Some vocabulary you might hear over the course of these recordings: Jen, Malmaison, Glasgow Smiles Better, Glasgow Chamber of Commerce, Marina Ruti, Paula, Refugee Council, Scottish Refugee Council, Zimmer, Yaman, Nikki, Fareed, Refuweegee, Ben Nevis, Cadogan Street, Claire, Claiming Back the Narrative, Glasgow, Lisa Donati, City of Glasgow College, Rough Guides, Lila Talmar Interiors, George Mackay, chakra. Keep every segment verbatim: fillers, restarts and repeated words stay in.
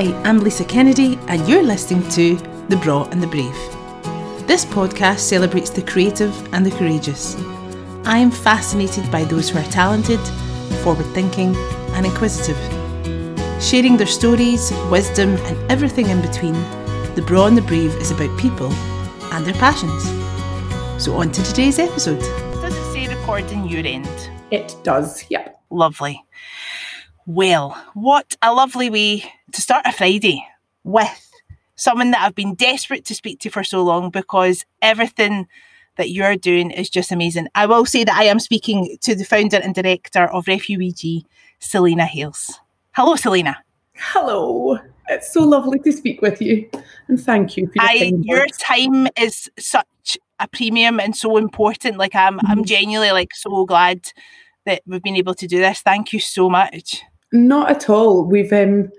Hi, I'm Lisa Kennedy and you're listening to The Braw and The Brave. This podcast celebrates the creative and the courageous. I am fascinated by those who are talented, forward-thinking and inquisitive. Sharing their stories, wisdom and everything in between, The Braw and The Brave is about people and their passions. So on to today's episode. Does it say recording your end? It does, yeah. Lovely. Well, what a lovely way to start a Friday with someone that I've been desperate to speak to for so long, because everything that you're doing is just amazing. I will say that I am speaking to the founder and director of Refuweegee, Selina Hales. Hello, Selina. Hello. It's so lovely to speak with you, and thank you for your I, time. Your time is such a premium and so important. Like I'm, mm-hmm. I'm genuinely like so glad that we've been able to do this. Thank you so much. Not at all. We've um,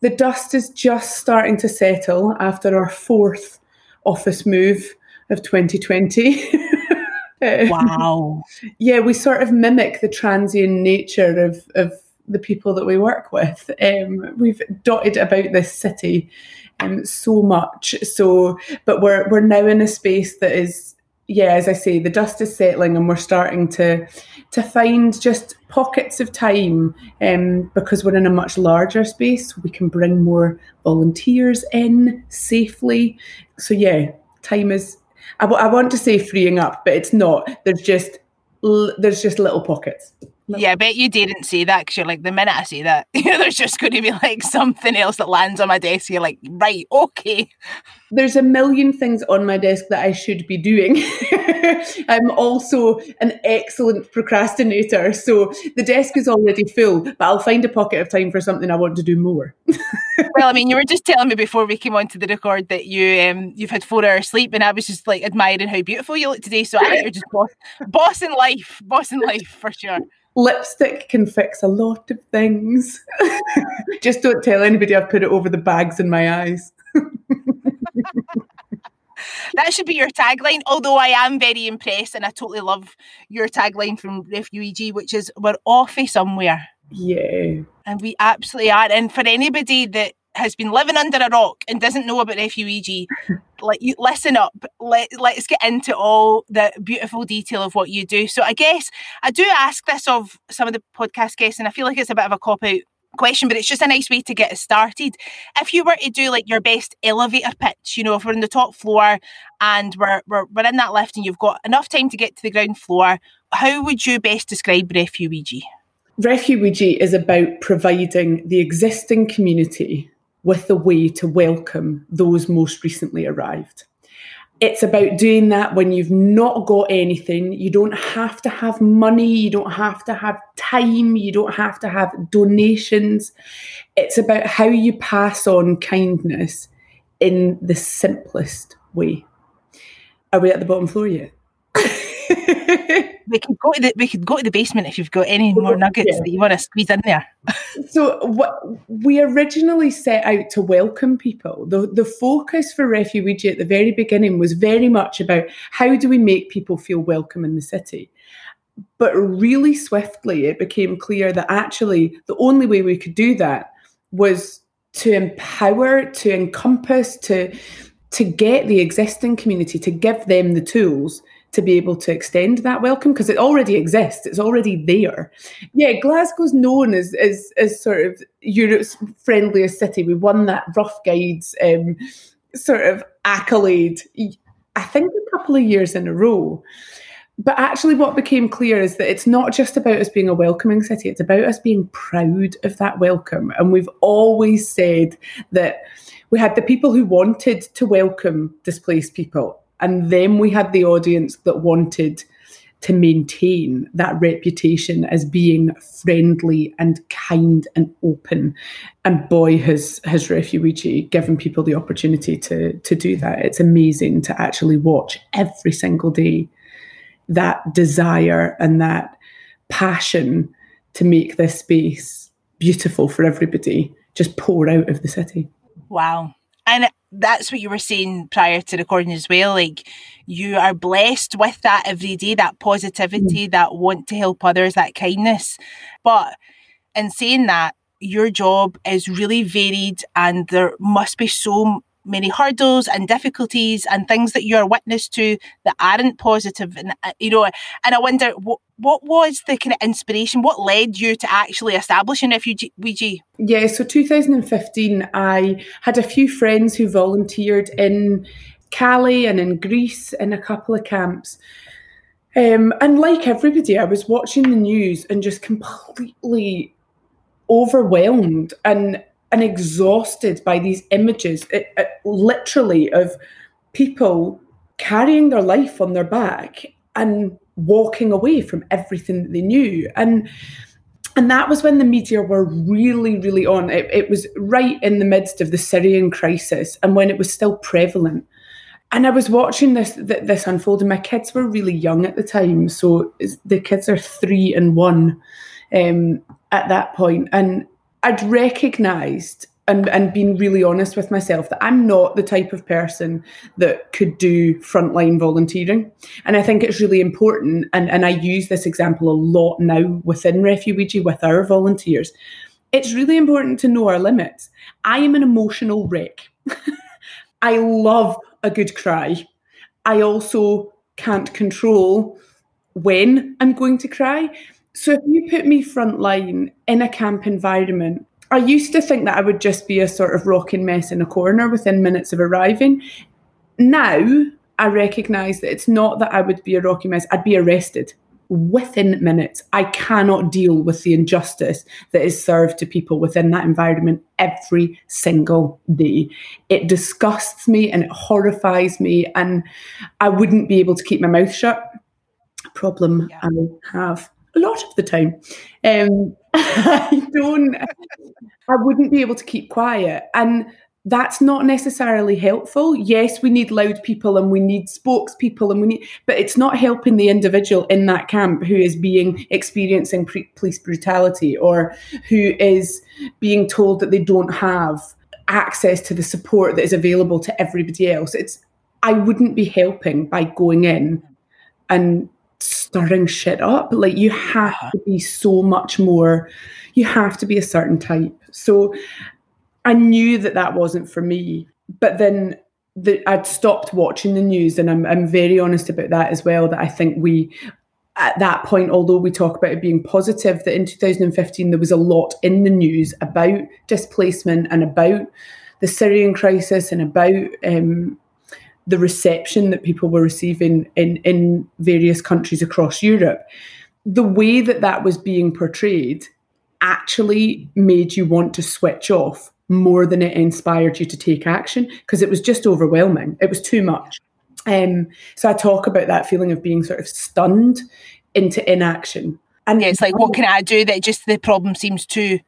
the dust is just starting to settle after our fourth office move of twenty twenty. um, wow. Yeah, we sort of mimic the transient nature of of. the people that we work with. Um, we've dotted about this city um, so much. So, but we're we're now in a space that is, yeah, as I say, the dust is settling and we're starting to to find just pockets of time um, because we're in a much larger space. We can bring more volunteers in safely. So yeah, time is, I, w- I want to say freeing up, but it's not. There's just there's just little pockets. Look. Yeah, I bet you didn't say that, because you're like, the minute I say that, you know, there's just going to be like something else that lands on my desk. You're like, right, okay. There's a million things on my desk that I should be doing. I'm also an excellent procrastinator, so the desk is already full, but I'll find a pocket of time for something I want to do more. Well, I mean, you were just telling me before we came on to the record that you, um, you've had four hours sleep, and I was just like admiring how beautiful you look today. So I think you're just boss, boss in life, boss in life for sure. Lipstick can fix a lot of things. Just don't tell anybody I've put it over the bags in my eyes. That should be your tagline, although I am very impressed and I totally love your tagline from Refuweegee, which is, we're offie somewhere. Yeah. And we absolutely are. And for anybody that has been living under a rock and doesn't know about Refuweegee, like, you listen up. Let, let's get into all the beautiful detail of what you do. So I guess I do ask this of some of the podcast guests, and I feel like it's a bit of a cop-out question, but it's just a nice way to get it started. If you were to do like your best elevator pitch, you know, if we're in the top floor and we're, we're, we're in that lift and you've got enough time to get to the ground floor, how would you best describe Refuweegee? Refuweegee is about providing the existing community with a way to welcome those most recently arrived. It's about doing that when you've not got anything. You don't have to have money, you don't have to have time, you don't have to have donations. It's about how you pass on kindness in the simplest way. Are we at the bottom floor yet? We could go to the we could go to the basement if you've got any more nuggets yeah. that you want to squeeze in there. So what we originally set out to welcome people. The the focus for Refuweegee at the very beginning was very much about how do we make people feel welcome in the city. But really swiftly it became clear that actually the only way we could do that was to empower, to encompass, to to get the existing community, to give them the tools to be able to extend that welcome, because it already exists. It's already there. Yeah, Glasgow's known as as, as sort of Europe's friendliest city. We won that Rough Guides um, sort of accolade, I think, a couple of years in a row. But actually what became clear is that it's not just about us being a welcoming city. It's about us being proud of that welcome. And we've always said that we had the people who wanted to welcome displaced people, and then we had the audience that wanted to maintain that reputation as being friendly and kind and open. And boy, has, has Refuweegee given people the opportunity to, to do that. It's amazing to actually watch every single day that desire and that passion to make this space beautiful for everybody just pour out of the city. Wow. And that's what you were saying prior to recording as well. Like, you are blessed with that every day, that positivity, mm. that want to help others, that kindness. But in saying that, your job is really varied and there must be so many hurdles and difficulties and things that you're witness to that aren't positive. And, you know, and I wonder what, what was the kind of inspiration? What led you to actually establishing Refuweegee? Yeah, so two thousand fifteen, I had a few friends who volunteered in Calais and in Greece in a couple of camps. Um, and like everybody, I was watching the news and just completely overwhelmed and and exhausted by these images, it, it, literally, of people carrying their life on their back and walking away from everything that they knew. And and that was when the media were really, really on. It, it was right in the midst of the Syrian crisis and when it was still prevalent. And I was watching this th- this unfold, and my kids were really young at the time. So the kids are three and one um, at that point. And I'd recognised and, and been really honest with myself that I'm not the type of person that could do frontline volunteering. And I think it's really important, and, and I use this example a lot now within Refuweegee with our volunteers. It's really important to know our limits. I am an emotional wreck. I love a good cry. I also can't control when I'm going to cry. So if you put me frontline in a camp environment, I used to think that I would just be a sort of rocking mess in a corner within minutes of arriving. Now I recognise that it's not that I would be a rocking mess. I'd be arrested within minutes. I cannot deal with the injustice that is served to people within that environment every single day. It disgusts me and it horrifies me, and I wouldn't be able to keep my mouth shut. Problem yeah. I have. A lot of the time. Um, I don't, I wouldn't be able to keep quiet. And that's not necessarily helpful. Yes, we need loud people and we need spokespeople and we need, but it's not helping the individual in that camp who is being experiencing pre- police brutality or who is being told that they don't have access to the support that is available to everybody else. It's, I wouldn't be helping by going in and stirring shit up. Like, you have to be so much more, you have to be a certain type. So I knew that that wasn't for me, but then the, I'd stopped watching the news, and I'm, I'm very honest about that as well, that I think we, at that point, although we talk about it being positive, that in two thousand fifteen there was a lot in the news about displacement and about the Syrian crisis and about um the reception that people were receiving in, in various countries across Europe. The way that that was being portrayed actually made you want to switch off more than it inspired you to take action, because it was just overwhelming. It was too much. Um, so I talk about that feeling of being sort of stunned into inaction. And yeah, it's like, what can I do? That just the problem seems too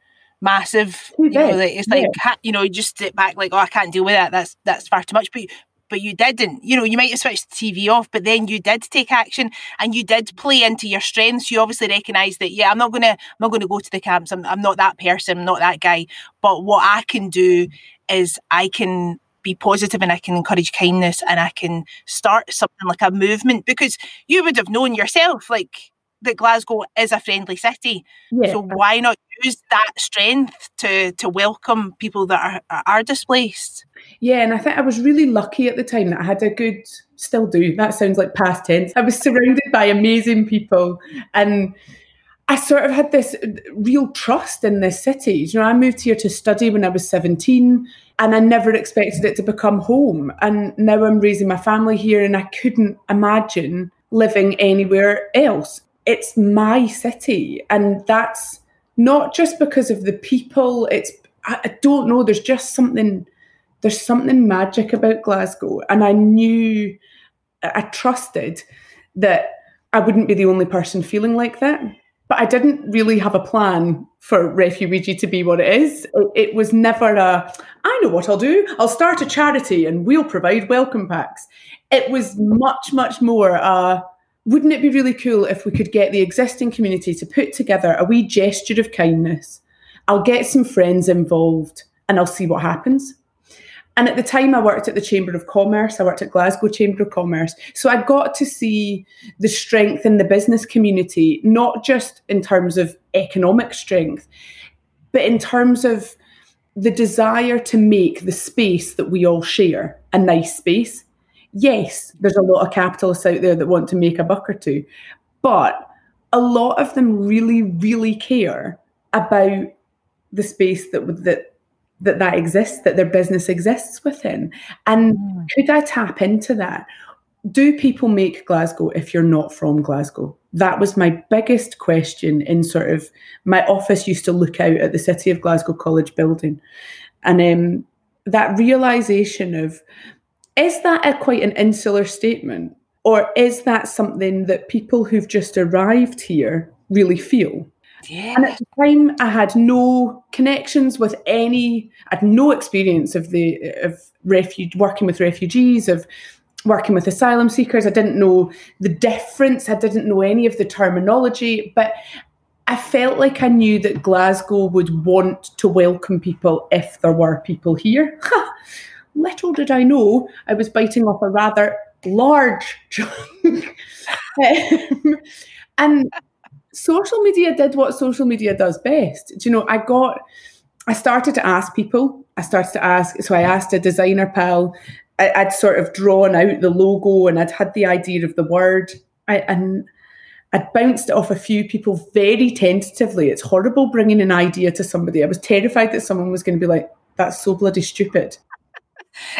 massive. You know, it's like, yeah. you know, you just sit back like, oh, I can't deal with that. That's, that's far too much. But But you didn't. You know, you might have switched the T V off, but then you did take action and you did play into your strengths. You obviously recognise that, yeah, I'm not gonna, I'm not gonna go to the camps. I'm, I'm not that person. I'm not that guy. But what I can do is I can be positive and I can encourage kindness and I can start something like a movement, because you would have known yourself, like, that Glasgow is a friendly city. Yeah. So why not use that strength to to welcome people that are are displaced? Yeah, and I think I was really lucky at the time that I had a good, still do, that sounds like past tense. I was surrounded by amazing people, and I sort of had this real trust in this city. You know, I moved here to study when I was seventeen, and I never expected it to become home. And now I'm raising my family here, and I couldn't imagine living anywhere else. It's my city, and that's not just because of the people. It's, I don't know, there's just something, there's something magic about Glasgow. And I knew, I trusted that I wouldn't be the only person feeling like that. But I didn't really have a plan for Refuweegee to be what it is. It was never a, I know what I'll do. I'll start a charity and we'll provide welcome packs. It was much, much more uh wouldn't it be really cool if we could get the existing community to put together a wee gesture of kindness? I'll get some friends involved and I'll see what happens. And at the time I worked at the Chamber of Commerce, I worked at Glasgow Chamber of Commerce. So I got to see the strength in the business community, not just in terms of economic strength, but in terms of the desire to make the space that we all share a nice space, yes, there's a lot of capitalists out there that want to make a buck or two, but a lot of them really, really care about the space that that that, that exists, that their business exists within. And mm. could I tap into that? Do people make Glasgow if you're not from Glasgow? That was my biggest question in sort of, my office used to look out at the City of Glasgow College building. And um, that realisation of, is that a, quite an insular statement? Or is that something that people who've just arrived here really feel? Yeah. And at the time, I had no connections with any, I had no experience of the of refuge, working with refugees, of working with asylum seekers. I didn't know the difference. I didn't know any of the terminology, but I felt like I knew that Glasgow would want to welcome people if there were people here. Little did I know, I was biting off a rather large chunk. um, and social media did what social media does best. Do you know, I got, I started to ask people, I started to ask, so I asked a designer pal, I, I'd sort of drawn out the logo and I'd had the idea of the word. I, and I'd bounced it off a few people very tentatively. It's horrible bringing an idea to somebody. I was terrified that someone was going to be like, that's so bloody stupid.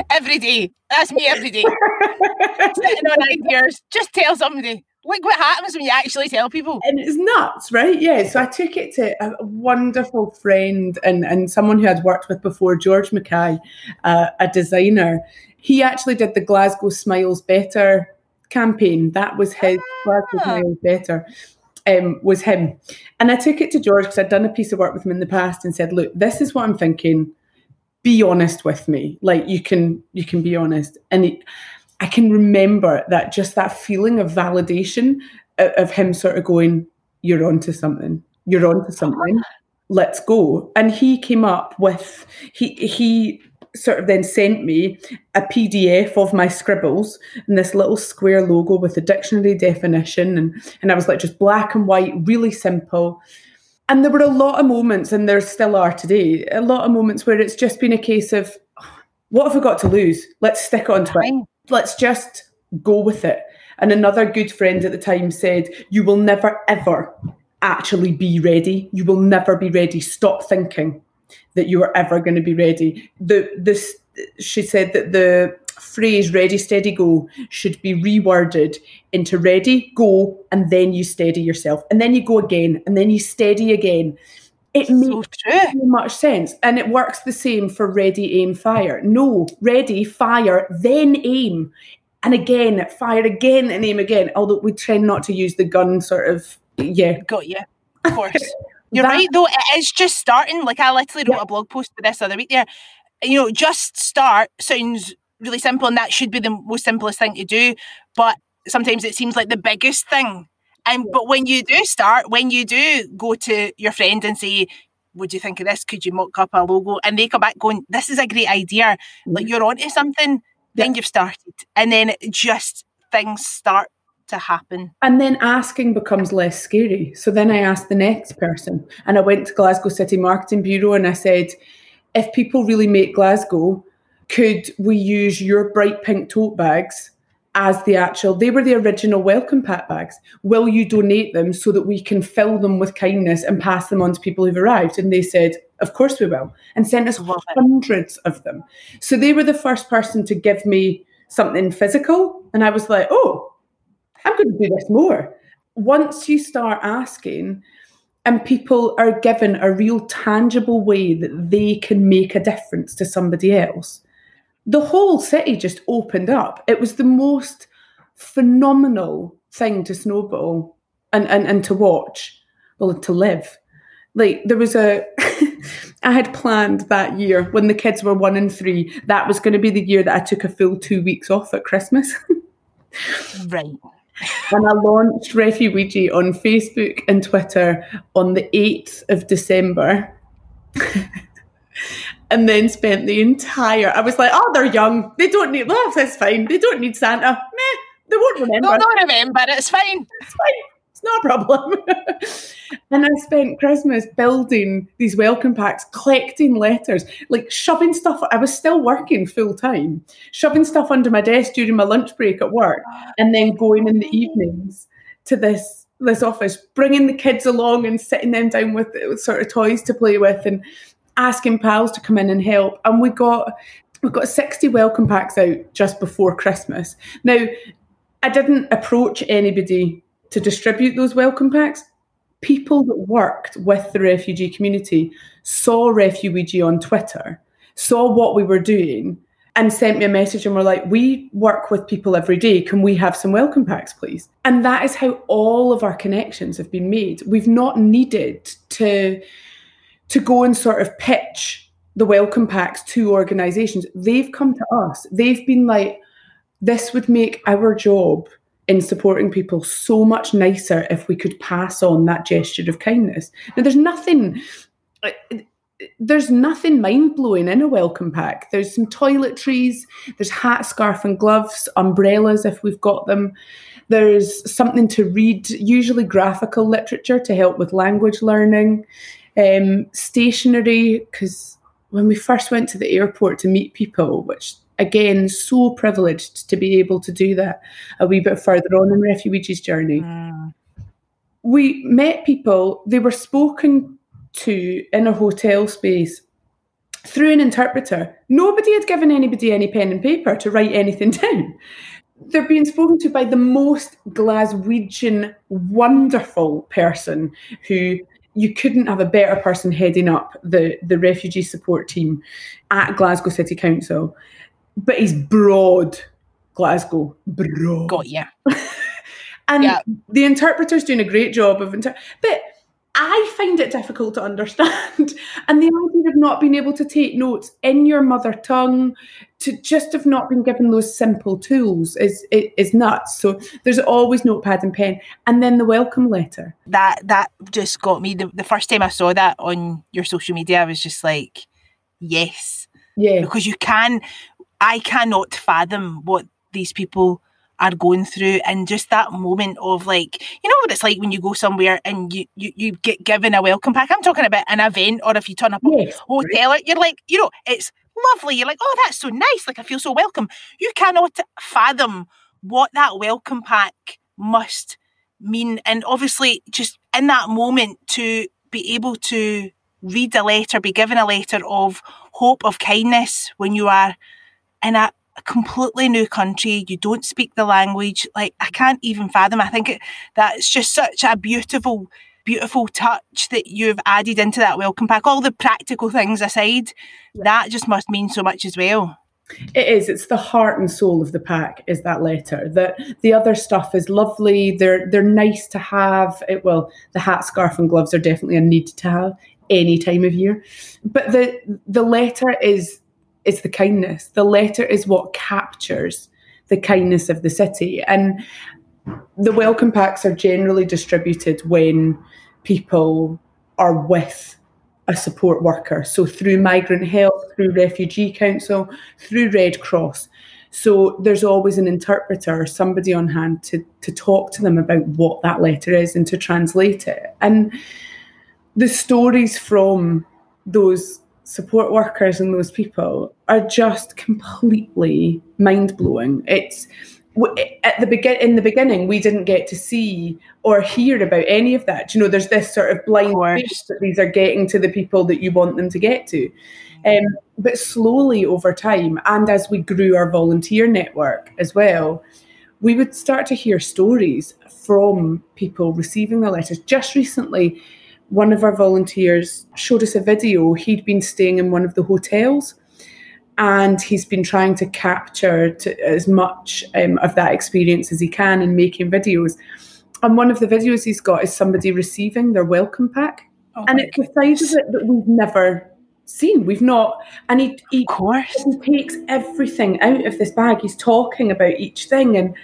Every day. That's me every day. Sitting on ideas. Just tell somebody. Look what happens when you actually tell people. And it's nuts, right? Yeah. So I took it to a wonderful friend and, and someone who I'd worked with before, George Mackay, uh, a designer. He actually did the Glasgow Smiles Better campaign. That was his ah. Glasgow Smiles Better. Um, was him. And I took it to George because I'd done a piece of work with him in the past and said, look, this is what I'm thinking. Be honest with me. Like, you can you can be honest. And it, I can remember that, just that feeling of validation of, of him sort of going, you're onto something. You're onto something. Let's go. And he came up with, he he sort of then sent me a P D F of my scribbles and this little square logo with the dictionary definition. And, and I was like, just black and white, really simple. And there were a lot of moments, and there still are today, a lot of moments where it's just been a case of, oh, what have I got to lose? Let's stick on to it. Let's just go with it. And another good friend at the time said, you will never, ever actually be ready. You will never be ready. Stop thinking that you are ever going to be ready. The this she said that the phrase ready, steady, go should be reworded into ready, go, and then you steady yourself. And then you go again, and then you steady again. It makes so much sense. And it works the same for ready, aim, fire. No, ready, fire, then aim. And again, fire again and aim again. Although we tend not to use the gun sort of, yeah. Got you, of course. You're that, right, though. It is just starting. Like, I literally wrote yeah. a blog post for this other week there. You know, just start sounds really simple, and that should be the most simplest thing to do. But sometimes it seems like the biggest thing. And but when you do start, when you do go to your friend and say, "What do you think of this? Could you mock up a logo?" and they come back going, "This is a great idea. Like, you're onto something." Yeah. Then you've started, and then it just things start to happen. And then asking becomes less scary. So then I asked the next person, and I went to Glasgow City Marketing Bureau, and I said, "If people really make Glasgow, could we use your bright pink tote bags as the actual, they were the original welcome pack bags. Will you donate them so that we can fill them with kindness and pass them on to people who've arrived?" And they said, of course we will, and sent us Love hundreds it. of them. So they were the first person to give me something physical. And I was like, oh, I'm going to do this more. Once you start asking, and people are given a real tangible way that they can make a difference to somebody else, the whole city just opened up. It was the most phenomenal thing to snowball and, and, and to watch, well, to live. Like, there was a, I had planned that year when the kids were one and three, that was going to be the year that I took a full two weeks off at Christmas. Right. And I launched Refuweegee on Facebook and Twitter on the eighth of December. And then spent the entire, I was like, oh, they're young. They don't need, well, that's fine. They don't need Santa. Meh, they won't remember. They'll not remember. It's fine. It's fine. It's not a problem. And I spent Christmas building these welcome packs, collecting letters, like shoving stuff. I was still working full time, shoving stuff under my desk during my lunch break at work, and then going in the evenings to this this office, bringing the kids along and sitting them down with, with sort of toys to play with and asking pals to come in and help. And we got we got sixty welcome packs out just before Christmas. Now, I didn't approach anybody to distribute those welcome packs. People that worked with the refugee community saw Refuweegee on Twitter, saw what we were doing, and sent me a message and were like, we work with people every day. Can we have some welcome packs, please? And that is how all of our connections have been made. We've not needed to, to go and sort of pitch the welcome packs to organisations. They've come to us. They've been like, this would make our job in supporting people so much nicer if we could pass on that gesture of kindness. Now, there's nothing... There's nothing mind-blowing in a welcome pack. There's some toiletries, there's hat, scarf and gloves, umbrellas if we've got them. There's something to read, usually graphical literature to help with language learning, um, stationery, because when we first went to the airport to meet people, which again, so privileged to be able to do that a wee bit further on in Refuweegee's journey, mm. we met people, they were spoken to in a hotel space through an interpreter. Nobody had given anybody any pen and paper to write anything down. They're being spoken to by the most Glaswegian, wonderful person who you couldn't have a better person heading up the, the refugee support team at Glasgow City Council. But he's broad, Glasgow, broad. Got ya. And yeah. The interpreter's doing a great job of inter- but I find it difficult to understand. And the idea of not being able to take notes in your mother tongue, to just have not been given those simple tools is is nuts. So there's always notepad and pen. And then the welcome letter. That that just got me. The, the first time I saw that on your social media, I was just like, yes. Yeah. Because you can, I cannot fathom what these people are going through, and just that moment of like, you know what it's like when you go somewhere and you you, you get given a welcome pack. I'm talking about an event, or if you turn up yes, a hotel, right. You're like, you know, it's lovely. You're like, oh, that's so nice. Like, I feel so welcome. You cannot fathom what that welcome pack must mean. And obviously just in that moment to be able to read a letter, be given a letter of hope, of kindness when you are in a A completely new country, you don't speak the language, like I can't even fathom. I think it, that's just such a beautiful, beautiful touch that you've added into that welcome pack. All the practical things aside, that just must mean so much as well. It is. It's the heart and soul of the pack is that letter. That the other stuff is lovely. They're they're nice to have. It, well, the hat, scarf and gloves are definitely a need to have any time of year. But the the letter is It's the kindness. The letter is what captures the kindness of the city. And the welcome packs are generally distributed when people are with a support worker. So through Migrant Help, through Refugee Council, through Red Cross. So there's always an interpreter or somebody on hand to, to talk to them about what that letter is and to translate it. And the stories from those support workers and those people are just completely mind-blowing. It's at the begin in the beginning we didn't get to see or hear about any of that. You know, there's this sort of blind faith that these are getting to the people that you want them to get to. Um, but slowly over time, and as we grew our volunteer network as well, we would start to hear stories from people receiving the letters. Just recently, one of our volunteers showed us a video. He'd been staying in one of the hotels and he's been trying to capture to, as much um, of that experience as he can and making videos. And one of the videos he's got is somebody receiving their welcome pack. Oh, and it's the size of it that we've never seen. We've not. And he, he, of course. he takes everything out of this bag. He's talking about each thing. And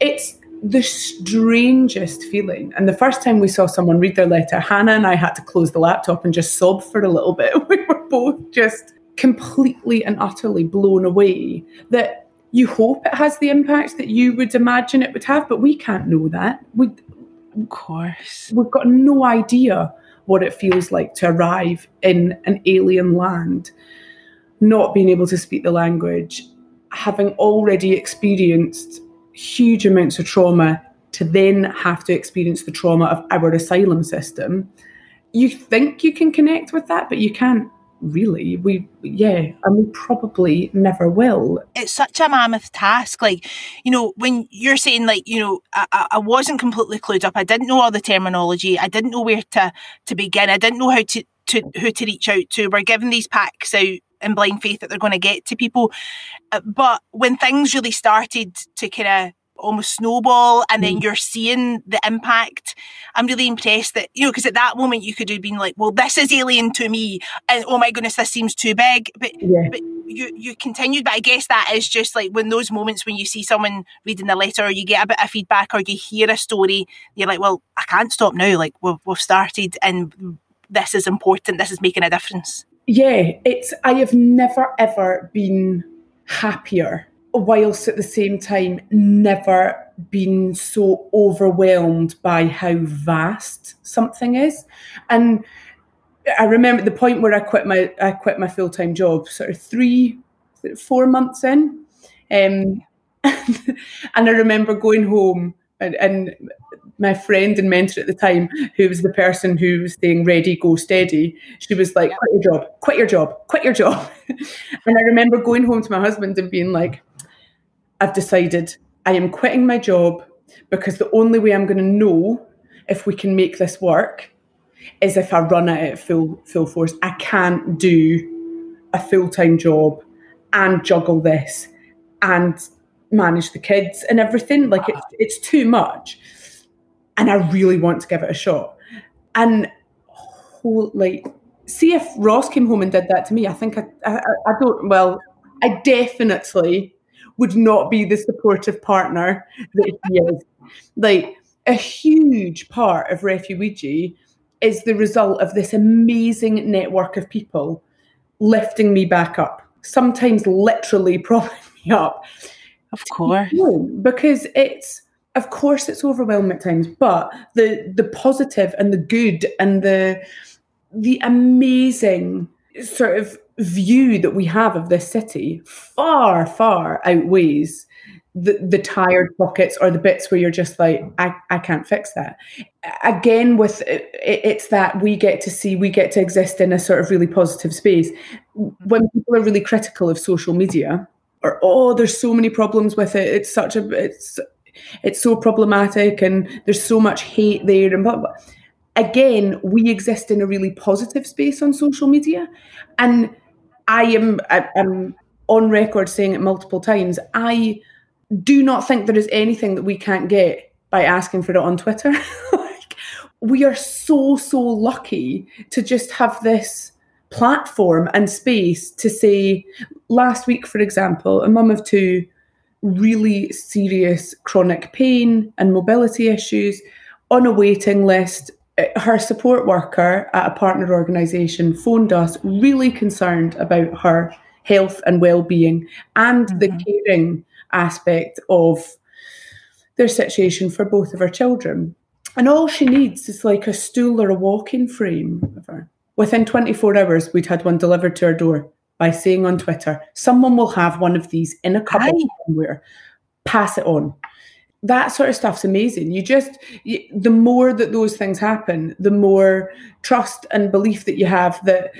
it's the strangest feeling. And the first time we saw someone read their letter, Hannah and I had to close the laptop and just sob for a little bit. We were both just completely and utterly blown away. That you hope it has the impact that you would imagine it would have, but we can't know that. We Of course. We've got no idea what it feels like to arrive in an alien land, not being able to speak the language, having already experienced huge amounts of trauma, to then have to experience the trauma of our asylum system. You think you can connect with that, but you can't really. We, yeah, and we probably never will. It's such a mammoth task. Like, you know, when you're saying, like, you know, I, I wasn't completely clued up. I didn't know all the terminology. I didn't know where to, to begin. I didn't know how to, to who to reach out to. We're giving these packs out in blind faith that they're going to get to people. But when things really started to kind of almost snowball, and then you're seeing the impact, I'm really impressed that, you know, because at that moment you could have been like, well, this is alien to me, and oh my goodness, this seems too big, but, yeah. but you you continued. But I guess that is just like when those moments when you see someone reading a letter, or you get a bit of feedback, or you hear a story, you're like, well, I can't stop now, like we've, we've started, and this is important, this is making a difference. Yeah, it's, I have never ever been happier, whilst at the same time never been so overwhelmed by how vast something is. And I remember the point where I quit my I quit my full-time job sort of three, four months in. Um, and, and I remember going home and, and my friend and mentor at the time, who was the person who was saying, ready, go steady, she was like, quit your job, quit your job, quit your job. And I remember going home to my husband and being like, I've decided I am quitting my job, because the only way I'm going to know if we can make this work is if I run at it full full force. I can't do a full-time job and juggle this and manage the kids and everything. Like, it's, it's too much. And I really want to give it a shot. And whole, like, see if Ross came home and did that to me. I think I, I, I don't, well, I definitely would not be the supportive partner that he is. Like, a huge part of Refuweegee is the result of this amazing network of people lifting me back up, sometimes literally propping me up. Of course. Because it's, of course it's overwhelming at times, but the the positive and the good and the the amazing sort of view that we have of this city far, far outweighs the, the tired pockets or the bits where you're just like, I, I can't fix that. Again, with it, it's that we get to see, we get to exist in a sort of really positive space. When people are really critical of social media, or, oh, there's so many problems with it, it's such a, it's it's so problematic, and there's so much hate there, and blah, blah. Again, we exist in a really positive space on social media. And I am I, I'm on record saying it multiple times, I do not think there is anything that we can't get by asking for it on Twitter. Like, we are so, so lucky to just have this platform and space to say, last week, for example, a mum of two, really serious chronic pain and mobility issues, on a waiting list. Her support worker at a partner organisation phoned us, really concerned about her health and well-being and mm-hmm. the caring aspect of their situation for both of her children. And all she needs is like a stool or a walking frame of her. Within twenty-four hours, we'd had one delivered to her door by saying on Twitter, someone will have one of these in a cupboard Aye. somewhere. Pass it on. That sort of stuff's amazing. You just, you, the more that those things happen, the more trust and belief that you have that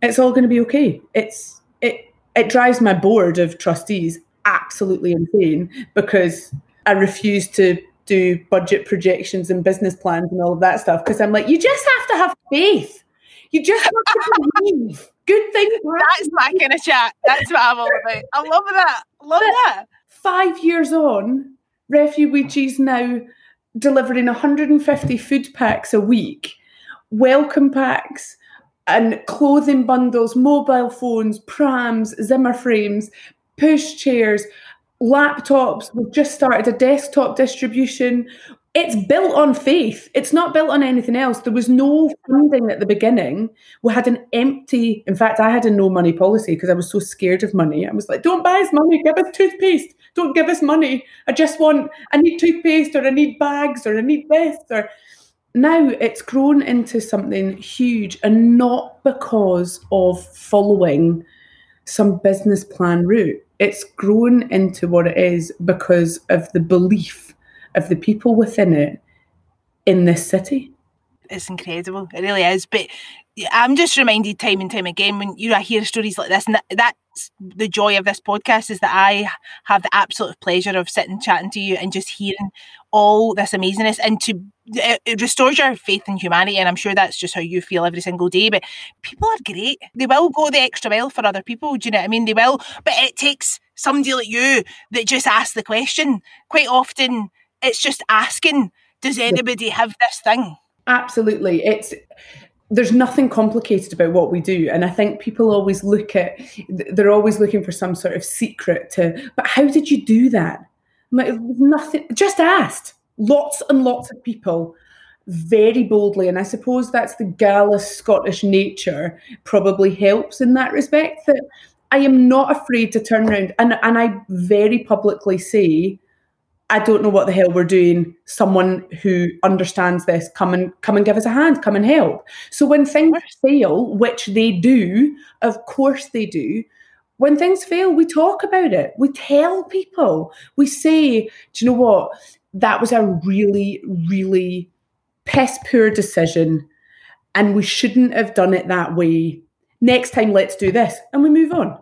it's all going to be okay. It's it it drives my board of trustees absolutely insane, because I refuse to do budget projections and business plans and all of that stuff, because I'm like, you just have to have faith. You just have to believe. Good things. That's my kind of chat. That's what I'm all about. I love that. Love but that. Five years on, Refuweegee's now delivering one hundred fifty food packs a week, welcome packs and clothing bundles, mobile phones, prams, Zimmer frames, push chairs, laptops. We've just started a desktop distribution. It's built on faith. It's not built on anything else. There was no funding at the beginning. We had an empty, in fact, I had a no money policy because I was so scared of money. I was like, don't buy us money, give us toothpaste. Don't give us money. I just want, I need toothpaste or I need bags or I need this. Or now it's grown into something huge, and not because of following some business plan route. It's grown into what it is because of the belief of the people within it in this city. It's incredible. It really is. But I'm just reminded time and time again when you know, I hear stories like this, and that, that's the joy of this podcast, is that I have the absolute pleasure of sitting chatting to you and just hearing all this amazingness, and to it, it restores your faith in humanity. And I'm sure that's just how you feel every single day. But people are great. They will go the extra mile for other people. Do you know what I mean? They will. But it takes somebody like you that just asks the question. Quite often it's just asking, does anybody have this thing? Absolutely. It's there's nothing complicated about what we do. And I think people always look at, they're always looking for some sort of secret to, but how did you do that? I'm like, nothing, just asked. Lots and lots of people very boldly. And I suppose that's the Gallus Scottish nature probably helps in that respect, that I am not afraid to turn around. And, and I very publicly say, I don't know what the hell we're doing. Someone who understands this, come and come and give us a hand, come and help. So when things fail, which they do, of course they do, when things fail, we talk about it. We tell people. We say, do you know what? That was a really, really piss poor decision, and we shouldn't have done it that way. Next time, let's do this. And we move on.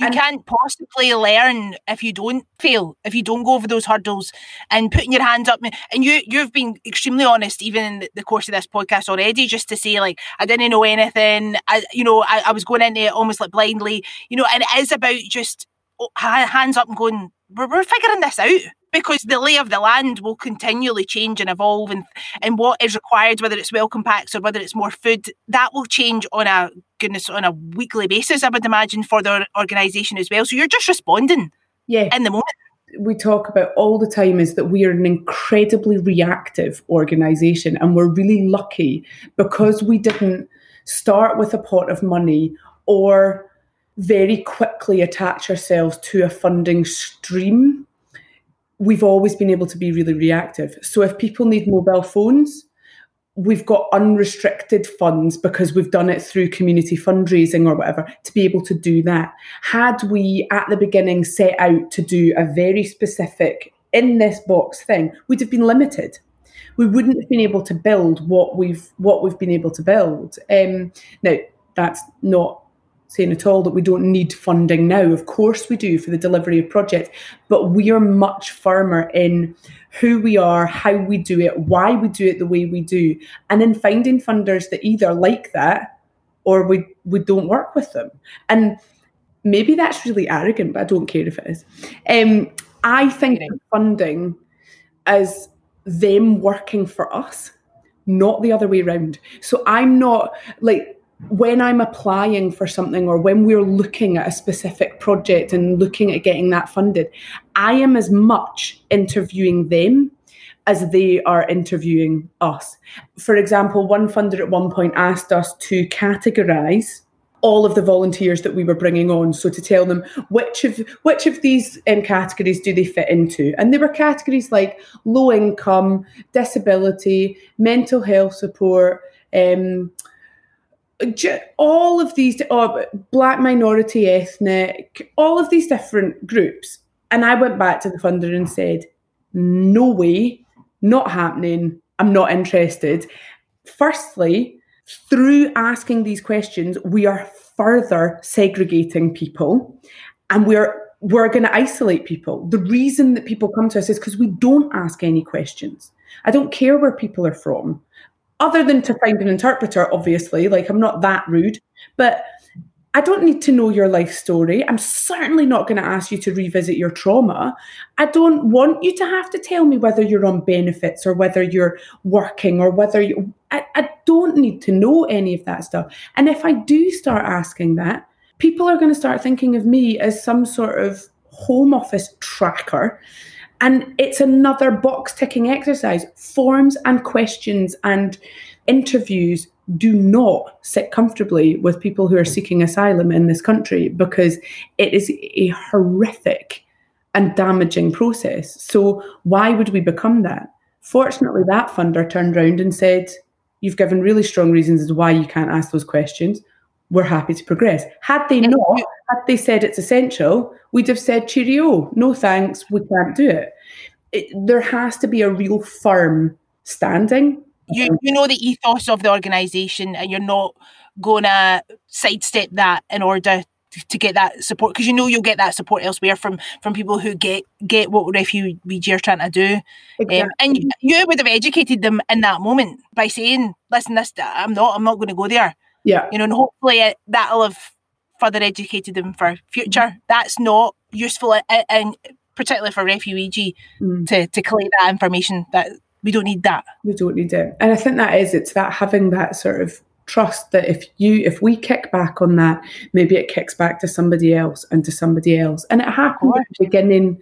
You can't possibly learn if you don't fail, if you don't go over those hurdles and putting your hands up. And you, you've been extremely honest even in the course of this podcast already, just to say, like, I didn't know anything. I, you know, I, I was going into it almost like blindly, you know, and it is about just hands up and going, we're, we're figuring this out. Because the lay of the land will continually change and evolve, and, and what is required, whether it's welcome packs or whether it's more food, that will change on a goodness on a weekly basis, I would imagine, for the organisation as well. So you're just responding yeah. in the moment. We talk about all the time is that we are an incredibly reactive organisation, and we're really lucky because we didn't start with a pot of money or very quickly attach ourselves to a funding stream. We've always been able to be really reactive. So if people need mobile phones, we've got unrestricted funds because we've done it through community fundraising or whatever to be able to do that. Had we at the beginning set out to do a very specific in this box thing, we'd have been limited. We wouldn't have been able to build what we've what we've been able to build. Um, now, that's not saying at all that we don't need funding now. Of course we do for the delivery of projects, but we are much firmer in who we are, how we do it, why we do it the way we do, and in finding funders that either like that or we, we don't work with them. And maybe that's really arrogant, but I don't care if it is. Um, I think yeah. funding as them working for us, not the other way around. So I'm not like... when I'm applying for something or when we're looking at a specific project and looking at getting that funded, I am as much interviewing them as they are interviewing us. For example, one funder at one point asked us to categorise all of the volunteers that we were bringing on. So to tell them which of which of these um, categories do they fit into. And there were categories like low income, disability, mental health support, um all of these, oh, black minority, ethnic, all of these different groups. And I went back to the funder and said, no way, not happening, I'm not interested. Firstly, through asking these questions, we are further segregating people, and we're we're going to isolate people. The reason that people come to us is because we don't ask any questions. I don't care where people are from. Other than to find an interpreter, obviously, like I'm not that rude, but I don't need to know your life story. I'm certainly not going to ask you to revisit your trauma. I don't want you to have to tell me whether you're on benefits or whether you're working or whether you, I, I don't need to know any of that stuff. And if I do start asking that, people are going to start thinking of me as some sort of home office tracker. And it's another box-ticking exercise. Forms and questions and interviews do not sit comfortably with people who are seeking asylum in this country, because it is a horrific and damaging process. So why would we become that? Fortunately, that funder turned around and said, you've given really strong reasons as why you can't ask those questions. We're happy to progress. Had they not, had they said it's essential, we'd have said, cheerio, no thanks, we can't do it. It there has to be a real firm standing. You you know the ethos of the organisation, and you're not going to sidestep that in order to, to get that support, because you know you'll get that support elsewhere from, from people who get, get what Refuweegee are trying to do. Exactly. Um, and you, you would have educated them in that moment by saying, listen, this I'm not I'm not going to go there. Yeah, you know, and hopefully that'll have further educated them for future. That's not useful, and particularly for Refuweegee mm. to, to collect that information. That we don't need that. We don't need it. And I think that is, it's that having that sort of trust that if you, if we kick back on that, maybe it kicks back to somebody else and to somebody else. And it happened at the beginning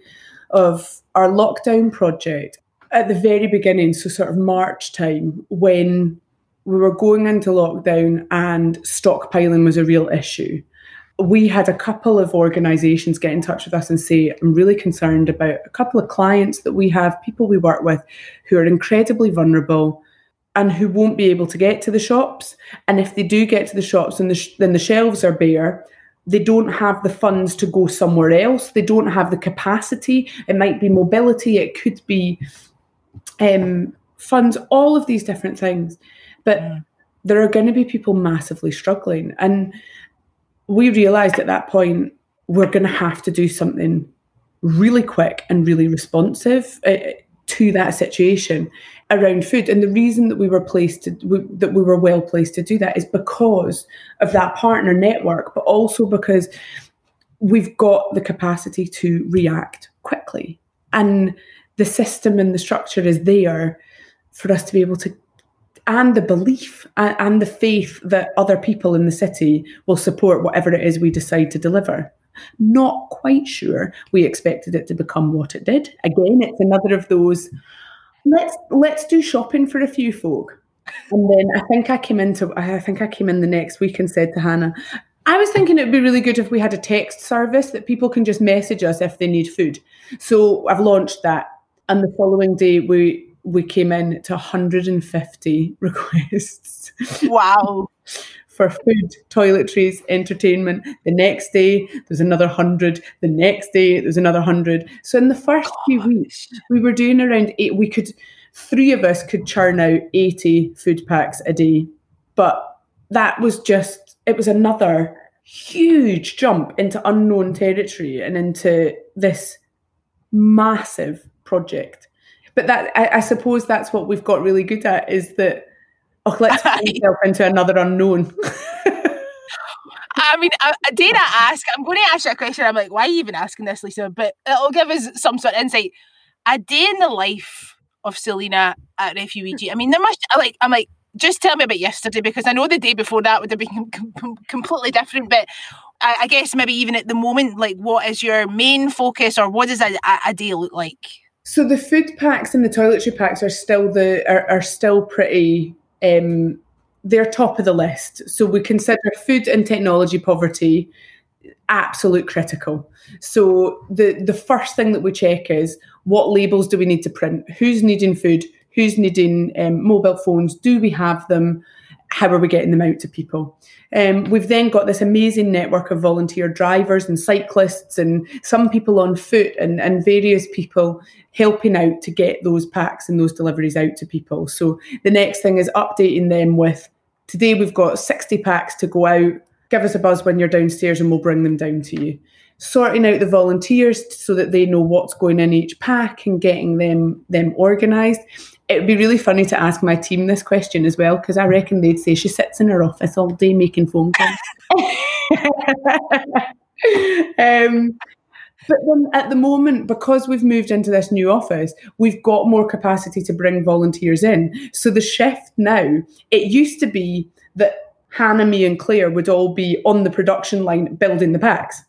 of our lockdown project, at the very beginning, so sort of March time, when we were going into lockdown and stockpiling was a real issue. We had a couple of organisations get in touch with us and say, I'm really concerned about a couple of clients that we have, people we work with who are incredibly vulnerable and who won't be able to get to the shops. And if they do get to the shops and the sh- then the shelves are bare, they don't have the funds to go somewhere else. They don't have the capacity. It might be mobility. It could be um, funds, all of these different things. But yeah. There are going to be people massively struggling. And we realised at that point, we're going to have to do something really quick and really responsive uh, to that situation around food. And the reason that we were placed to, we, that we were well placed to do that is because of that partner network, but also because we've got the capacity to react quickly. And the system and the structure is there for us to be able to, and the belief and the faith that other people in the city will support whatever it is we decide to deliver. Not quite sure we expected it to become what it did. Again, it's another of those, let's let's do shopping for a few folk. And then I think I came into, I think I came in the next week and said to Hannah, I was thinking it would be really good if we had a text service that people can just message us if they need food. So I've launched that. And the following day, we... we came in to one hundred fifty requests. Wow. For food, toiletries, entertainment. The next day, there's another one hundred. The next day, there's another one hundred. So in the first few weeks, we were doing around eight. We could, three of us could churn out eighty food packs a day. But that was just, it was another huge jump into unknown territory and into this massive project. But that I, I suppose that's what we've got really good at, is that, oh, let's put yourself into another unknown. I mean, I, I dare I ask, I'm going to ask you a question. I'm like, why are you even asking this, Lisa? But it'll give us some sort of insight. A day in the life of Selina at Refuweegee. I mean, there must, like, I'm like, just tell me about yesterday, because I know the day before that would have been com- com- completely different. But I, I guess maybe even at the moment, like, what is your main focus, or what does a, a, a day look like? So the food packs and the toiletry packs are still the are, are still pretty, um, they're top of the list. So we consider food and technology poverty absolute critical. So the, the first thing that we check is, what labels do we need to print? Who's needing food? Who's needing um, mobile phones? Do we have them? How are we getting them out to people? Um, we've then got this amazing network of volunteer drivers and cyclists and some people on foot and, and various people helping out to get those packs and those deliveries out to people. So the next thing is updating them with, today we've got sixty packs to go out. Give us a buzz when you're downstairs and we'll bring them down to you. Sorting out the volunteers so that they know what's going in each pack and getting them them organised. It would be really funny to ask my team this question as well, because I reckon they'd say she sits in her office all day making phone calls. um, but then at the moment, because we've moved into this new office, we've got more capacity to bring volunteers in. So the shift now, it used to be that Hannah, me and Claire would all be on the production line building the packs.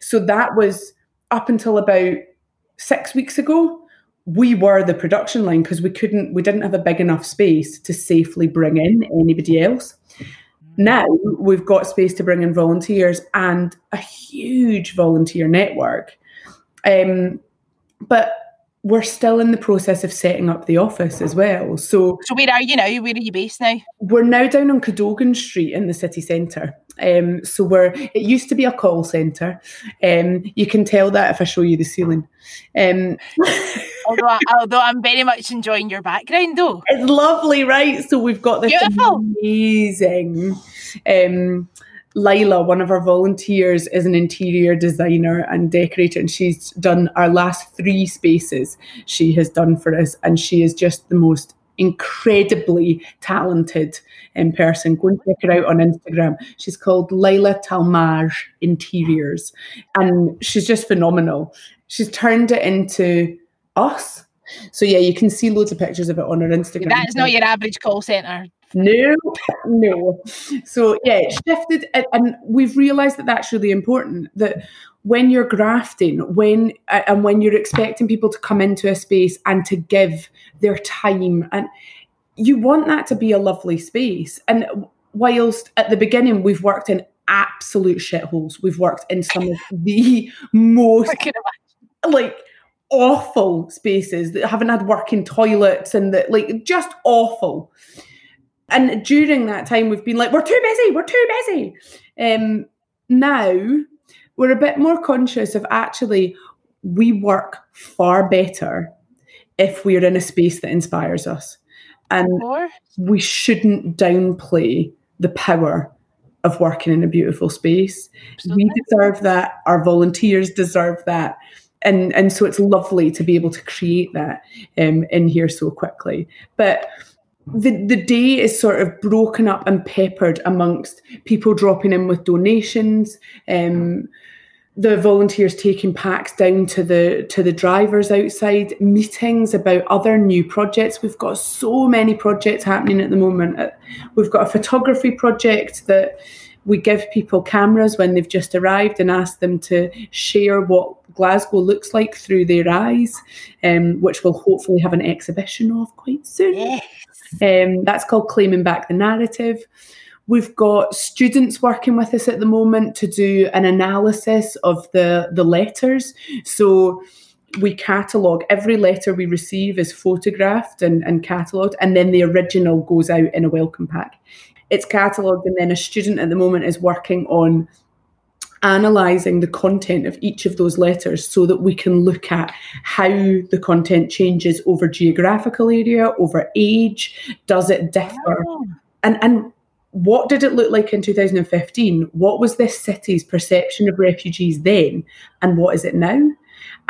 So that was up until about six weeks ago. we were the production line because we couldn't, we didn't have a big enough space to safely bring in anybody else. Now we've got space to bring in volunteers and a huge volunteer network. Um, but we're still in the process of setting up the office as well. So, so where are you now? Where are you based now? We're now down on Cadogan Street in the city centre. Um, so we're, it used to be a call centre. Um, you can tell that if I show you the ceiling. Um, although, I, although I'm very much enjoying your background, though. It's lovely, right? So we've got this Beautiful. amazing... Um, Lila, one of our volunteers, is an interior designer and decorator, and she's done our last three spaces she has done for us, and she is just the most incredibly talented in person. Go and check her out on Instagram. She's called Lila Talmar Interiors, and she's just phenomenal. She's turned it into us. So yeah, you can see loads of pictures of it on her Instagram. That's not your average call centre. No, no. So yeah, it shifted, and, and we've realised that that's really important. That when you're grafting, when uh, and when you're expecting people to come into a space and to give their time, and you want that to be a lovely space. And whilst at the beginning we've worked in absolute shitholes, we've worked in some of the most like awful spaces that haven't had working toilets and that like just awful. And during that time, we've been like, we're too busy, we're too busy. Um, now, we're a bit more conscious of actually, we work far better if we're in a space that inspires us. And we shouldn't downplay the power of working in a beautiful space. Absolutely. We deserve that. Our volunteers deserve that. And and so it's lovely to be able to create that um, in here so quickly. But... The the day is sort of broken up and peppered amongst people dropping in with donations, um, the volunteers taking packs down to the to the drivers outside, meetings about other new projects. We've got so many projects happening at the moment. We've got a photography project that we give people cameras when they've just arrived and ask them to share what Glasgow looks like through their eyes, um, which we'll hopefully have an exhibition of quite soon. Yeah. Um, that's called Claiming Back the Narrative. We've got students working with us at the moment to do an analysis of the, the letters. So we catalogue. Every letter we receive is photographed and, and catalogued, and then the original goes out in a welcome pack. It's catalogued, and then a student at the moment is working on analysing the content of each of those letters so that we can look at how the content changes over geographical area, over age. Does it differ? Oh. And and what did it look like in two thousand fifteen? What was this city's perception of refugees then? And what is it now?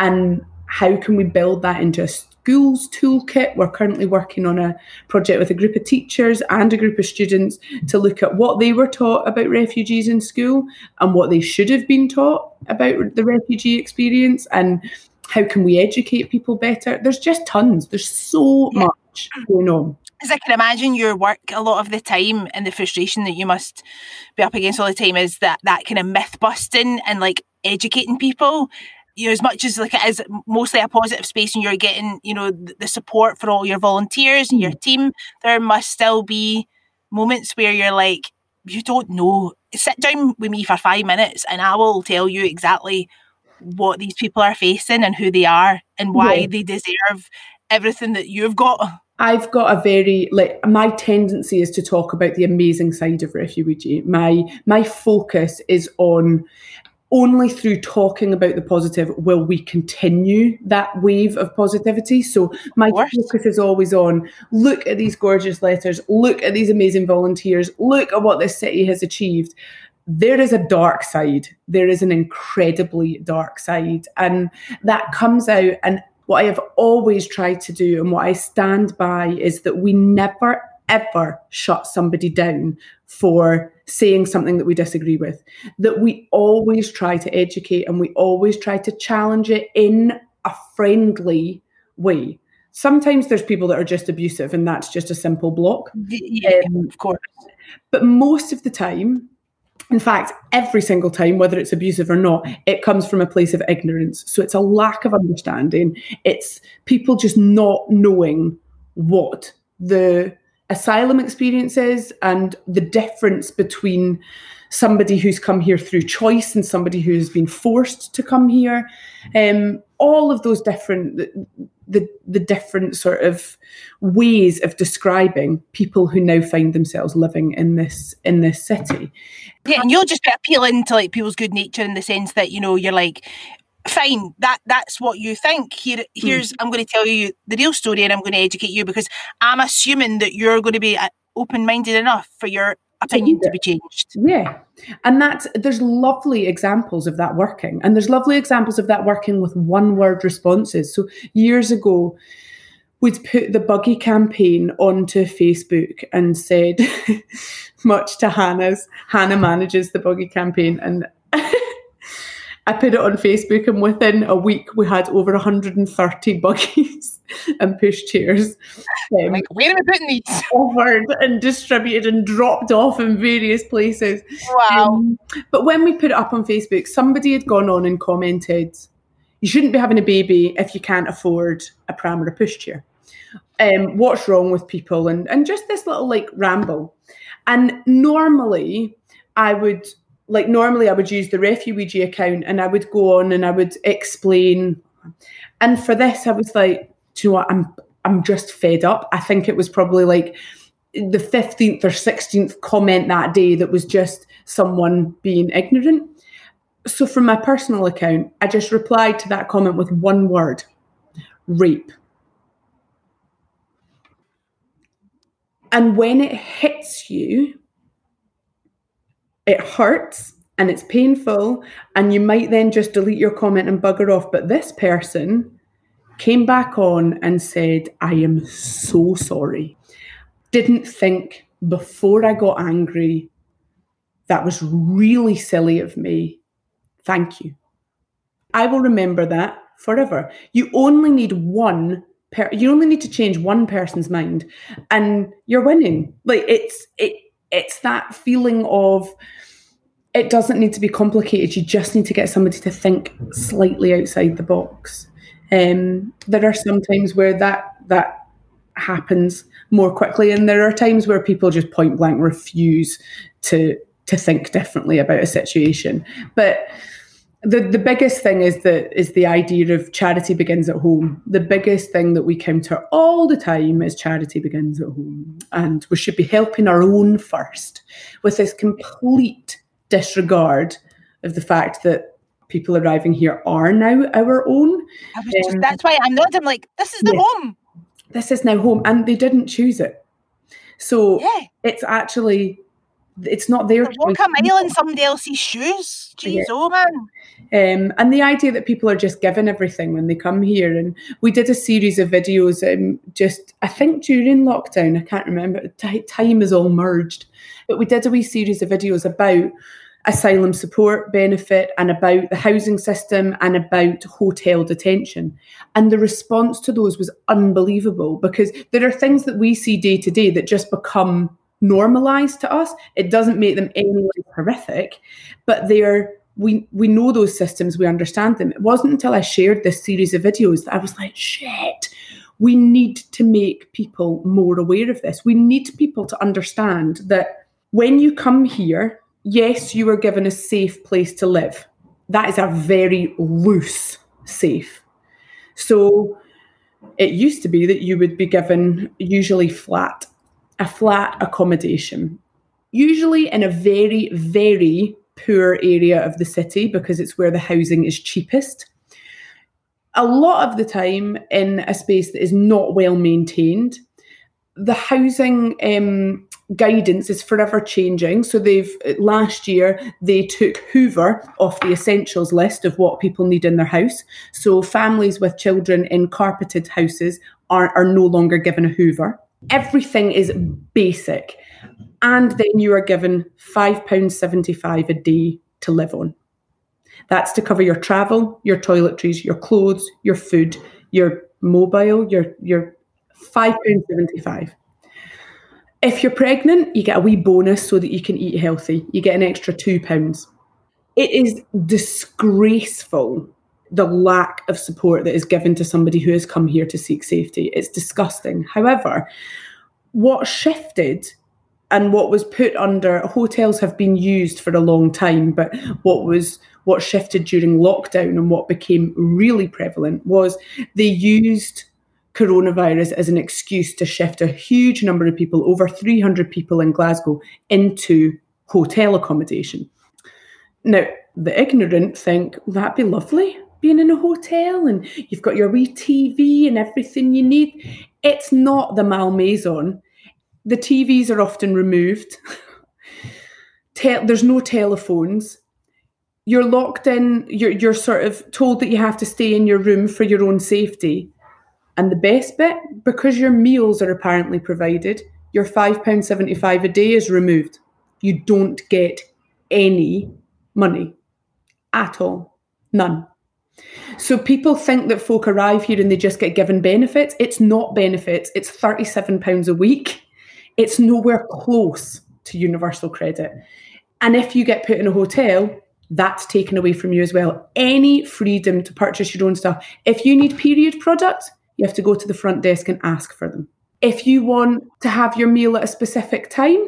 And how can we build that into a schools toolkit? We're currently working on a project with a group of teachers and a group of students to look at what they were taught about refugees in school and what they should have been taught about the refugee experience, and how can we educate people better. There's just tons. There's so yeah. much going on. As I can imagine, your work a lot of the time and the frustration that you must be up against all the time is that that kind of myth busting and like educating people. You know, as much as like it is mostly a positive space and you're getting, you know, the support for all your volunteers and your team, there must still be moments where you're like, you don't know. Sit down with me for five minutes and I will tell you exactly what these people are facing and who they are and why yeah. they deserve everything that you've got. I've got a very, like, my tendency is to talk about the amazing side of Refuweegee. My, my focus is on... Only through talking about the positive will we continue that wave of positivity. So my focus is always on, look at these gorgeous letters, look at these amazing volunteers, look at what this city has achieved. There is a dark side. There is an incredibly dark side. And that comes out, and what I have always tried to do and what I stand by is that we never, ever shut somebody down for saying something that we disagree with, that we always try to educate and we always try to challenge it in a friendly way. Sometimes there's people that are just abusive and that's just a simple block. Yeah, um, of course. But most of the time, In fact, every single time, whether it's abusive or not, it comes from a place of ignorance. So it's a lack of understanding. It's people just not knowing what the asylum experience is and the difference between somebody who's come here through choice and somebody who has been forced to come here. Um, all of those different... The, the different sort of ways of describing people who now find themselves living in this in this city. Yeah, and you're just appealing to like people's good nature in the sense that, you know, you're like, fine, that that's what you think. Here, here's mm. I'm going to tell you the real story, and I'm going to educate you because I'm assuming that you're going to be open-minded enough for your opinion to be changed. Yeah. And that's, there's lovely examples of that working. And there's lovely examples of that working with one-word responses. So years ago, we'd put the buggy campaign onto Facebook and said, much to Hannah's, Hannah manages the buggy campaign. And I put it on Facebook, and within a week, we had over one hundred thirty buggies and pushchairs. Um, like, where are we putting these? Offered and distributed and dropped off in various places. Wow. Um, but when we put it up on Facebook, somebody had gone on and commented, you shouldn't be having a baby if you can't afford a pram or a pushchair. Um, what's wrong with people? And, and just this little, like, ramble. And normally, I would... Like normally I would use the Refuweegee account and I would go on and I would explain. And for this, I was like, do you know what? I'm, I'm just fed up. I think it was probably like the fifteenth or sixteenth comment that day that was just someone being ignorant. So from my personal account, I just replied to that comment with one word, rape. And when it hits you, it hurts and it's painful, and you might then just delete your comment and bugger off. But this person came back on and said, I am so sorry. Didn't think before I got angry. That was really silly of me. Thank you. I will remember that forever. You only need one per- you only need to change one person's mind and you're winning. Like it's it It's that feeling of it doesn't need to be complicated. You just need to get somebody to think slightly outside the box. Um, there are some times where that that happens more quickly, and there are times where people just point blank refuse to to think differently about a situation. But the the biggest thing is the is the idea of charity begins at home. The biggest thing that we counter all the time is charity begins at home, and we should be helping our own first, with this complete disregard of the fact that people arriving here are now our own. I was just, um, that's why I'm not. I'm like, this is the yeah, home. This is now home, and they didn't choose it. So yeah. It's actually. It's not their choice. Walk a mile in somebody else's shoes. Jeez, yeah. Oh man. Um, and the idea that people are just given everything when they come here. And we did a series of videos um, just, I think during lockdown, I can't remember, T- time is all merged. But we did a wee series of videos about asylum support benefit and about the housing system and about hotel detention. And the response to those was unbelievable, because there are things that we see day to day that just become normalized to us. It doesn't make them any less horrific, but they are, we we know those systems, we understand them. It wasn't until I shared this series of videos that I was like, shit, we need to make people more aware of this. We need people to understand that when you come here, yes, you are given a safe place to live. That is a very loose safe. So it used to be that you would be given usually flat a flat accommodation, usually in a very, very poor area of the city because it's where the housing is cheapest. A lot of the time in a space that is not well maintained, the housing um, guidance is forever changing. So they've last year, they took Hoover off the essentials list of what people need in their house. So families with children in carpeted houses are, are no longer given a Hoover. Everything is basic. And then you are given five pounds seventy-five a day to live on. That's to cover your travel, your toiletries, your clothes, your food, your mobile, your your five pounds seventy-five. If you're pregnant, you get a wee bonus so that you can eat healthy. You get an extra two pounds. It is disgraceful, the lack of support that is given to somebody who has come here to seek safety. It's disgusting. However, what shifted and what was put under, hotels have been used for a long time, but what was what shifted during lockdown and what became really prevalent was they used coronavirus as an excuse to shift a huge number of people, over three hundred people in Glasgow, into hotel accommodation. Now, the ignorant think, well, that'd be lovely, being in a hotel and you've got your wee T V and everything you need. It's not the Malmaison. The T Vs are often removed. Te- there's no telephones. You're locked in. You're, you're sort of told that you have to stay in your room for your own safety. And the best bit, because your meals are apparently provided, your five pounds seventy-five a day is removed. You don't get any money at all. None. So people think that folk arrive here and they just get given benefits. It's not benefits. It's thirty-seven pounds a week. It's nowhere close to universal credit. And if you get put in a hotel, that's taken away from you as well. Any freedom to purchase your own stuff. If you need period products, you have to go to the front desk and ask for them. If you want to have your meal at a specific time,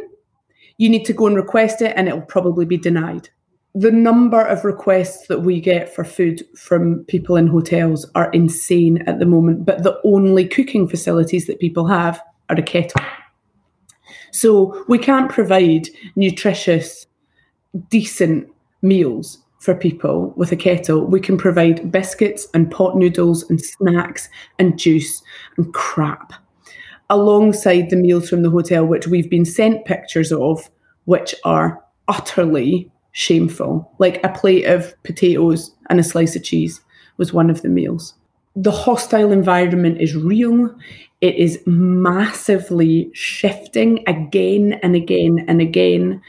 you need to go and request it and it'll probably be denied. The number of requests that we get for food from people in hotels are insane at the moment, but the only cooking facilities that people have are a kettle. So we can't provide nutritious, decent meals for people with a kettle. We can provide biscuits and pot noodles and snacks and juice and crap, alongside the meals from the hotel, which we've been sent pictures of, which are utterly shameful. Like a plate of potatoes and a slice of cheese was one of the meals. The hostile environment is real. It is massively shifting again and again and again.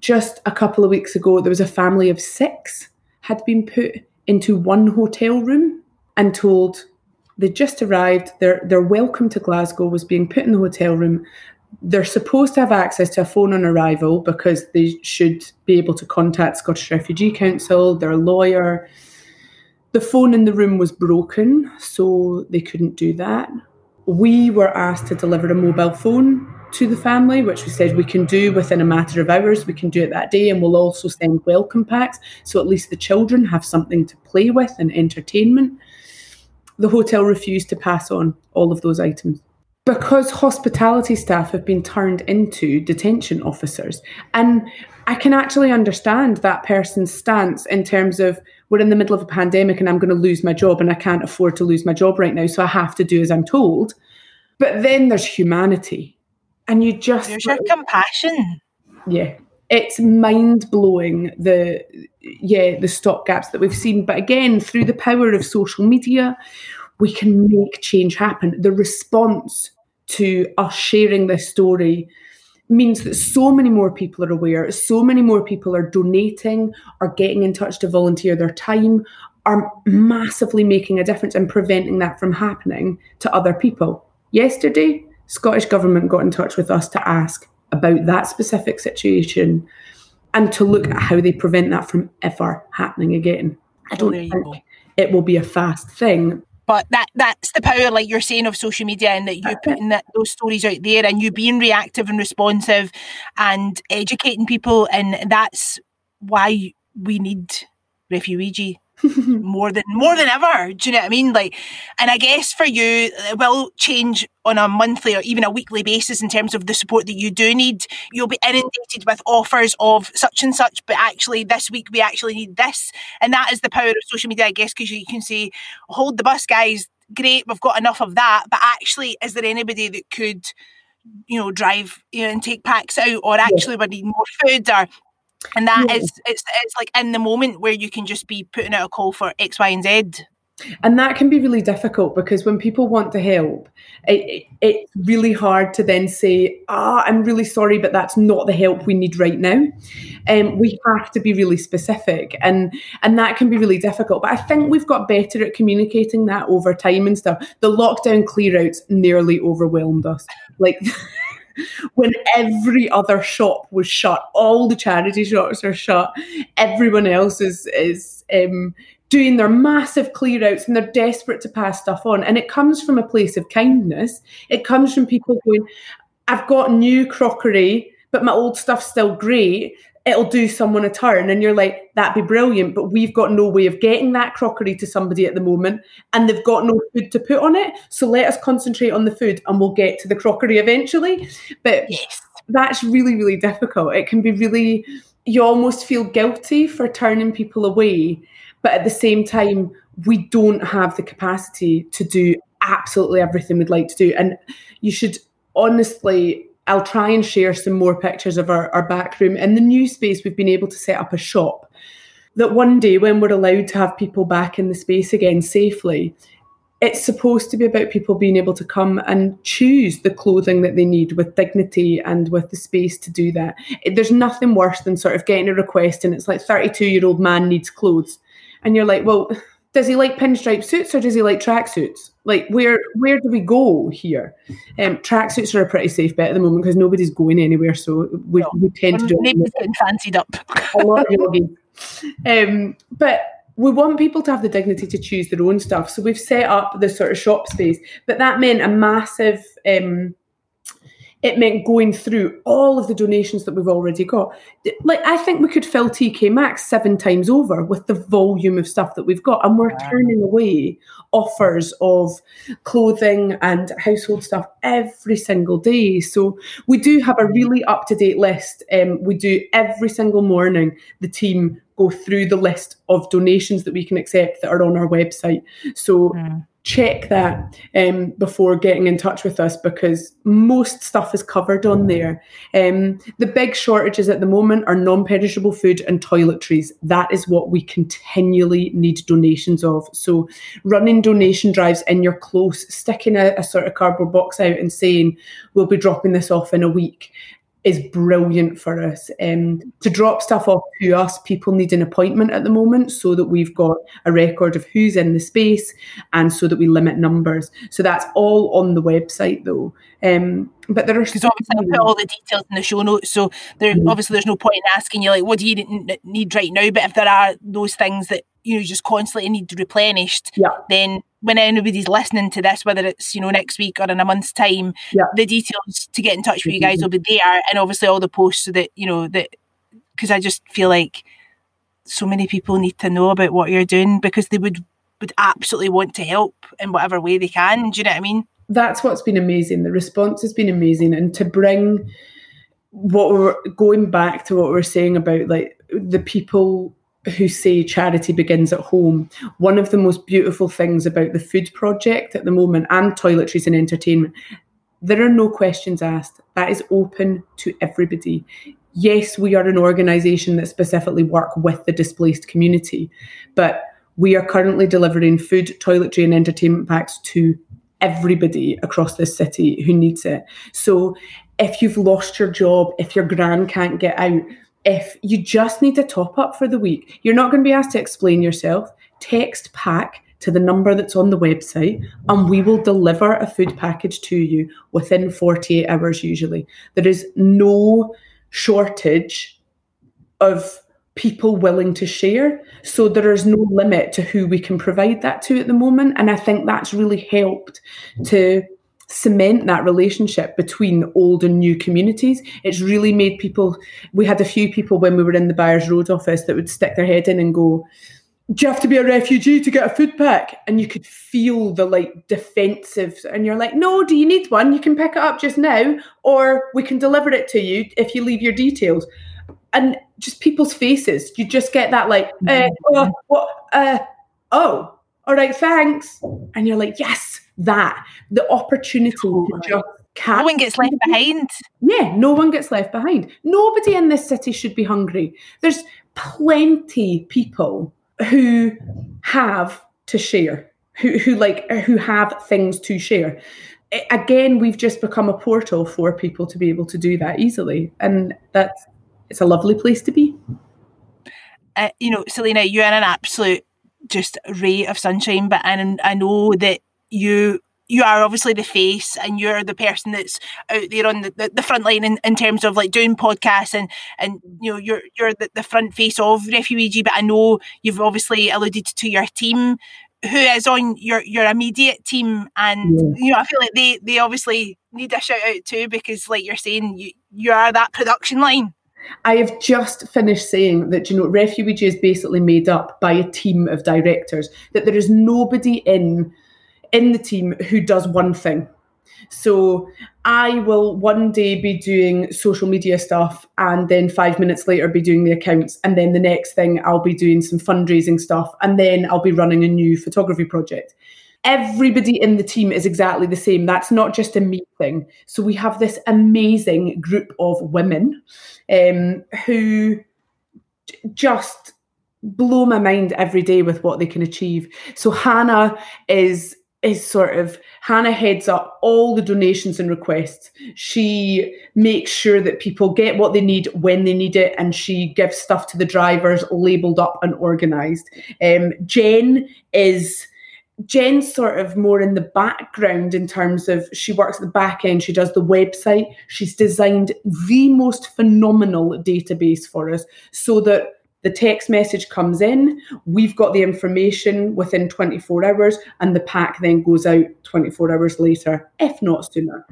Just a couple of weeks ago, there was a family of six had been put into one hotel room and told they just arrived. Their, their welcome to Glasgow was being put in the hotel room. They're supposed to have access to a phone on arrival because they should be able to contact Scottish Refugee Council, their lawyer. The phone in the room was broken, so they couldn't do that. We were asked to deliver a mobile phone to the family, which we said we can do within a matter of hours. We can do it that day, and we'll also send welcome packs, so at least the children have something to play with and entertainment. The hotel refused to pass on all of those items. Because hospitality staff have been turned into detention officers. And I can actually understand that person's stance in terms of, we're in the middle of a pandemic and I'm going to lose my job and I can't afford to lose my job right now, so I have to do as I'm told. But then there's humanity. And you just... There's your compassion. Yeah. It's mind-blowing, the, yeah, the stopgaps that we've seen. But again, through the power of social media, we can make change happen. The response to us sharing this story means that so many more people are aware, so many more people are donating, are getting in touch to volunteer their time, are massively making a difference and preventing that from happening to other people. Yesterday, Scottish Government got in touch with us to ask about that specific situation and to look at how they prevent that from ever happening again. I don't think it will be a fast thing. But that, that's the power, like you're saying, of social media, and that you putting that, those stories out there and you being reactive and responsive and educating people. And that's why we need Refuweegee more than more than ever. Do you know what I mean? Like, and I guess for you, it will change on a monthly or even a weekly basis in terms of the support that you do need. You'll be inundated with offers of such and such, but actually this week we actually need this. And that is the power of social media, I guess, because you can say, hold the bus, guys, great, we've got enough of that, but actually is there anybody that could, you know, drive, you know, and take packs out, or actually yeah. we need more food, or and that yeah. is, it's it's like in the moment where you can just be putting out a call for X, Y, and Z. And that can be really difficult because when people want to help, it, it, it's really hard to then say, ah, I'm really sorry, but that's not the help we need right now. Um, we have to be really specific, and and that can be really difficult. But I think we've got better at communicating that over time and stuff. The lockdown clear outs nearly overwhelmed us. Like... when every other shop was shut. All the charity shops are shut. Everyone else is is um, doing their massive clear-outs, and they're desperate to pass stuff on. And it comes from a place of kindness. It comes from people going, I've got new crockery, but my old stuff's still great. It'll do someone a turn. And you're like, that'd be brilliant, but we've got no way of getting that crockery to somebody at the moment, and they've got no food to put on it. So let us concentrate on the food and we'll get to the crockery eventually. But yes, that's really, really difficult. It can be really, you almost feel guilty for turning people away. But at the same time, we don't have the capacity to do absolutely everything we'd like to do. And you should honestly, I'll try and share some more pictures of our, our back room. In the new space, we've been able to set up a shop that one day when we're allowed to have people back in the space again safely, it's supposed to be about people being able to come and choose the clothing that they need with dignity and with the space to do that. There's nothing worse than sort of getting a request and it's like thirty-two-year-old man needs clothes. And you're like, well, does he like pinstripe suits or does he like tracksuits? Like, where where do we go here? Um, tracksuits are a pretty safe bet at the moment because nobody's going anywhere, so we, no. we tend to do it. Nobody's getting fancied up. A lot of um, But we want people to have the dignity to choose their own stuff, so we've set up this sort of shop space. But that meant a massive... Um, it meant going through all of the donations that we've already got. Like, I think we could fill T K Maxx seven times over with the volume of stuff that we've got. And we're wow. turning away offers of clothing and household stuff every single day. So we do have a really up-to-date list. Um, we do every single morning, the team go through the list of donations that we can accept that are on our website. So... Mm. Check that um, before getting in touch with us, because most stuff is covered on there. Um, the big shortages at the moment are non-perishable food and toiletries. That is what we continually need donations of. So running donation drives in your close, sticking a, a sort of cardboard box out and saying, we'll be dropping this off in a week, is brilliant for us. Um, to drop stuff off to us, people need an appointment at the moment so that we've got a record of who's in the space and so that we limit numbers. So that's all on the website though. Um, but there are... Because obviously I'll put all the details in the show notes, so there, mm. obviously there's no point in asking you, like, what do you need right now? But if there are those things that you know just constantly need replenished, yeah. then... when anybody's listening to this, whether it's, you know, next week or in a month's time, yeah. the details to get in touch with you guys will be there. And obviously all the posts so that, you know, that, because I just feel like so many people need to know about what you're doing because they would, would absolutely want to help in whatever way they can. Do you know what I mean? That's what's been amazing. The response has been amazing. And to bring what we're going back to what we're saying about, like, the people who say charity begins at home. One of the most beautiful things about the food project at the moment, and toiletries and entertainment, there are no questions asked. That is open to everybody. Yes, we are an organisation that specifically work with the displaced community, but we are currently delivering food, toiletry and entertainment packs to everybody across this city who needs it. So if you've lost your job, if your gran can't get out, if you just need a top-up for the week, you're not going to be asked to explain yourself. Text PACK to the number that's on the website and we will deliver a food package to you within forty-eight hours usually. There is no shortage of people willing to share, so there is no limit to who we can provide that to at the moment. And I think that's really helped to... cement that relationship between old and new communities. It's really made people... We had a few people when we were in the Byers Road office that would stick their head in and go, do you have to be a refugee to get a food pack? And you could feel the, like, defensive. And you're like, no, do you need one? You can pick it up just now, or we can deliver it to you if you leave your details. And just people's faces. You just get that, like, eh, oh, what, uh, oh, all right, thanks. And you're like, yes. That the opportunity oh, to just catch. No one gets left behind. Yeah, no one gets left behind. Nobody in this city should be hungry. There's plenty people who have to share, who who like who have things to share. It, again, we've just become a portal for people to be able to do that easily, and that's it's a lovely place to be. Uh, you know, Selina, you're in an absolute just ray of sunshine, but and I know that you you are obviously the face and you're the person that's out there on the, the, the front line in, in terms of like doing podcasts and, and you know, you're you're the, the front face of Refuweegee, but I know you've obviously alluded to your team who is on your, your immediate team and, yeah. you know, I feel like they, they obviously need a shout out too because like you're saying, you, you are that production line. I have just finished saying that, you know, Refuweegee is basically made up by a team of directors, that there is nobody in in the team who does one thing. So I will one day be doing social media stuff and then five minutes later be doing the accounts, and then the next thing I'll be doing some fundraising stuff, and then I'll be running a new photography project. Everybody in the team is exactly the same. That's not just a me thing. So we have this amazing group of women um, who j- just blow my mind every day with what they can achieve. So Hannah is... is sort of, Hannah heads up all the donations and requests. She makes sure that people get what they need when they need it, and she gives stuff to the drivers labelled up and organised. Um, Jen is, Jen's sort of more in the background in terms of, she works at the back end, she does the website. She's designed the most phenomenal database for us so that the text message comes in, we've got the information within twenty-four hours, and the pack then goes out twenty-four hours later, if not sooner.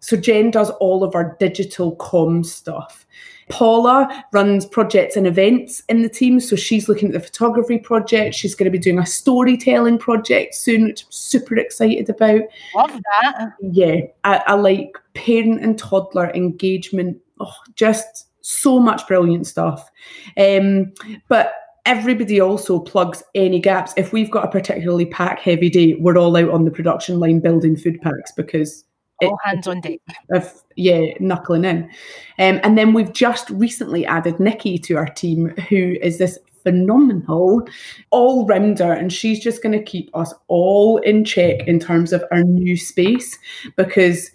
So Jen does all of our digital comm stuff. Paula runs projects and events in the team, so she's looking at the photography project. She's going to be doing a storytelling project soon, which I'm super excited about. Love that. Yeah, I, I like parent and toddler engagement. Oh, just... so much brilliant stuff. Um, but everybody also plugs any gaps. If we've got a particularly pack-heavy day, we're all out on the production line building food packs because... all it, hands on deck. Of, yeah, knuckling in. Um, and then we've just recently added Nikki to our team, who is this phenomenal all-rounder, and she's just going to keep us all in check in terms of our new space because...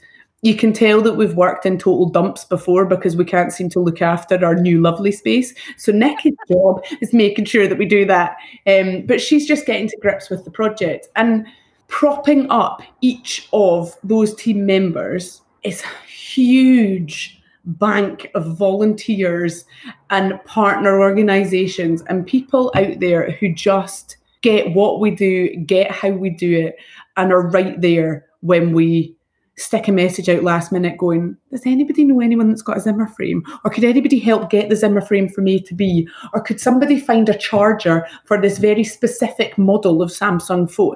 you can tell that we've worked in total dumps before because we can't seem to look after our new lovely space. So Nikki's job is making sure that we do that. Um, but she's just getting to grips with the project. And propping up each of those team members is a huge bank of volunteers and partner organisations and people out there who just get what we do, get how we do it, and are right there when we... stick a message out last minute going, does anybody know anyone that's got a Zimmer frame? Or could anybody help get the Zimmer frame from A to B? Or could somebody find a charger for this very specific model of Samsung phone?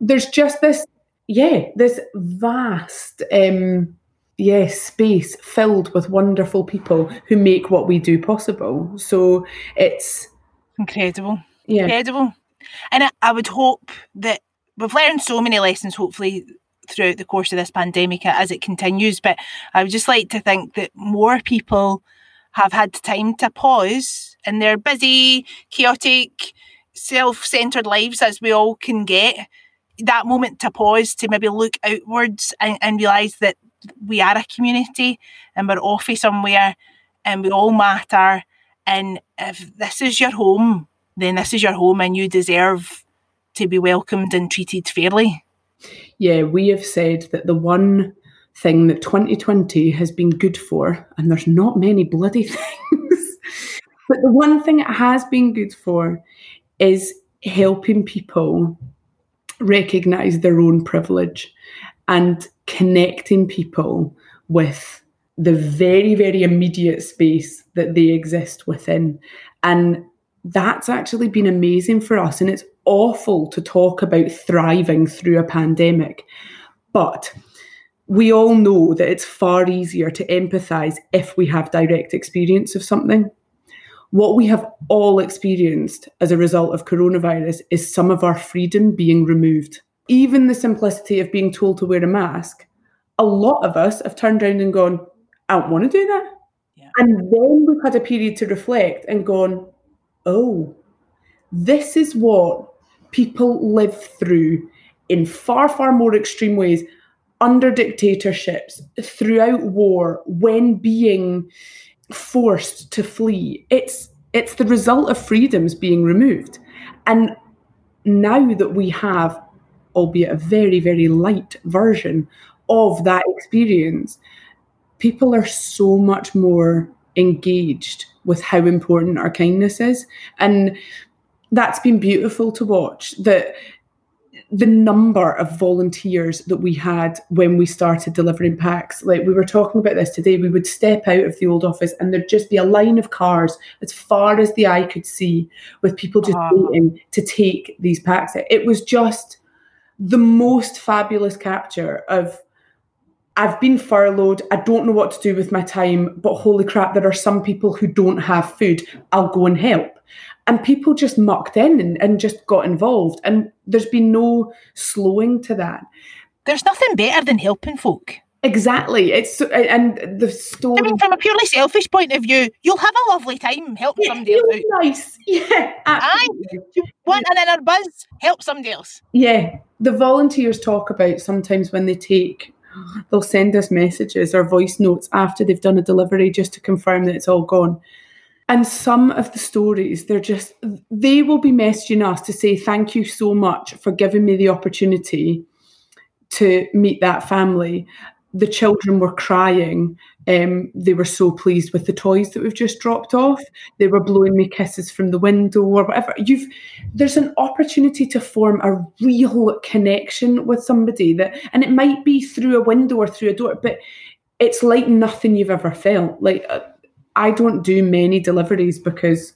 There's just this, yeah, this vast, um, yeah, space filled with wonderful people who make what we do possible. So it's... incredible. Yeah. Incredible. And I, I would hope that we've learned so many lessons, hopefully, throughout the course of this pandemic as it continues, but I would just like to think that more people have had time to pause in their busy, chaotic, self-centred lives as we all can get, that moment to pause to maybe look outwards and, and realise that we are a community and we're off somewhere and we all matter, and if this is your home, then this is your home and you deserve to be welcomed and treated fairly. Yeah, we have said that the one thing that twenty twenty has been good for, and there's not many bloody things, but the one thing it has been good for is helping people recognise their own privilege and connecting people with the very, very immediate space that they exist within. And that's actually been amazing for us, and it's awful to talk about thriving through a pandemic, but we all know that it's far easier to empathise if we have direct experience of something. What we have all experienced as a result of coronavirus is some of our freedom being removed. Even the simplicity of being told to wear a mask, a lot of us have turned around and gone, I don't want to do that. Yeah. And then we've had a period to reflect and gone, oh, this is what people live through in far, far more extreme ways, under dictatorships, throughout war, when being forced to flee. It's it's the result of freedoms being removed. And now that we have albeit a very, very light version of that experience, people are so much more engaged with how important our kindness is. And that's been beautiful to watch. That the number of volunteers that we had when we started delivering packs, like we were talking about this today, we would step out of the old office and there'd just be a line of cars as far as the eye could see with people just uh, waiting to take these packs. It was just the most fabulous capture of, I've been furloughed, I don't know what to do with my time, but holy crap, there are some people who don't have food, I'll go and help. And people just mucked in and, and just got involved. And there's been no slowing to that. There's nothing better than helping folk. Exactly. It's and the story. I mean, from a purely selfish point of view, you'll have a lovely time helping yeah, somebody else out. Nice. Yeah. Absolutely. And want an inner buzz, help somebody else. Yeah. The volunteers talk about sometimes when they take, they'll send us messages or voice notes after they've done a delivery just to confirm that it's all gone. And some of the stories, they're just, they will be messaging us to say, thank you so much for giving me the opportunity to meet that family. The children were crying. Um, they were so pleased with the toys that we've just dropped off. They were blowing me kisses from the window or whatever. You've, there's an opportunity to form a real connection with somebody that, and it might be through a window or through a door, but it's like nothing you've ever felt. Like, I don't do many deliveries because,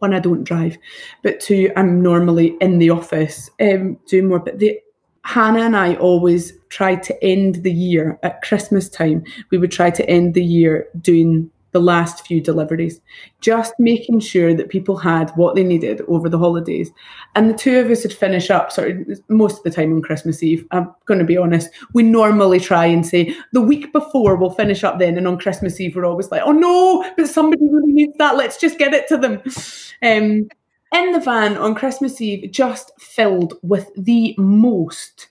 one, I don't drive, but two, I'm normally in the office um, doing more. But the, Hannah and I always tried to end the year at Christmas time. We would try to end the year doing the last few deliveries, just making sure that people had what they needed over the holidays. And the two of us would finish up sort of most of the time on Christmas Eve. I'm going to be honest, we normally try and say the week before we'll finish up then, and on Christmas Eve we're always like, oh no, but somebody really needs that, let's just get it to them. Um, in the van on Christmas Eve, just filled with the most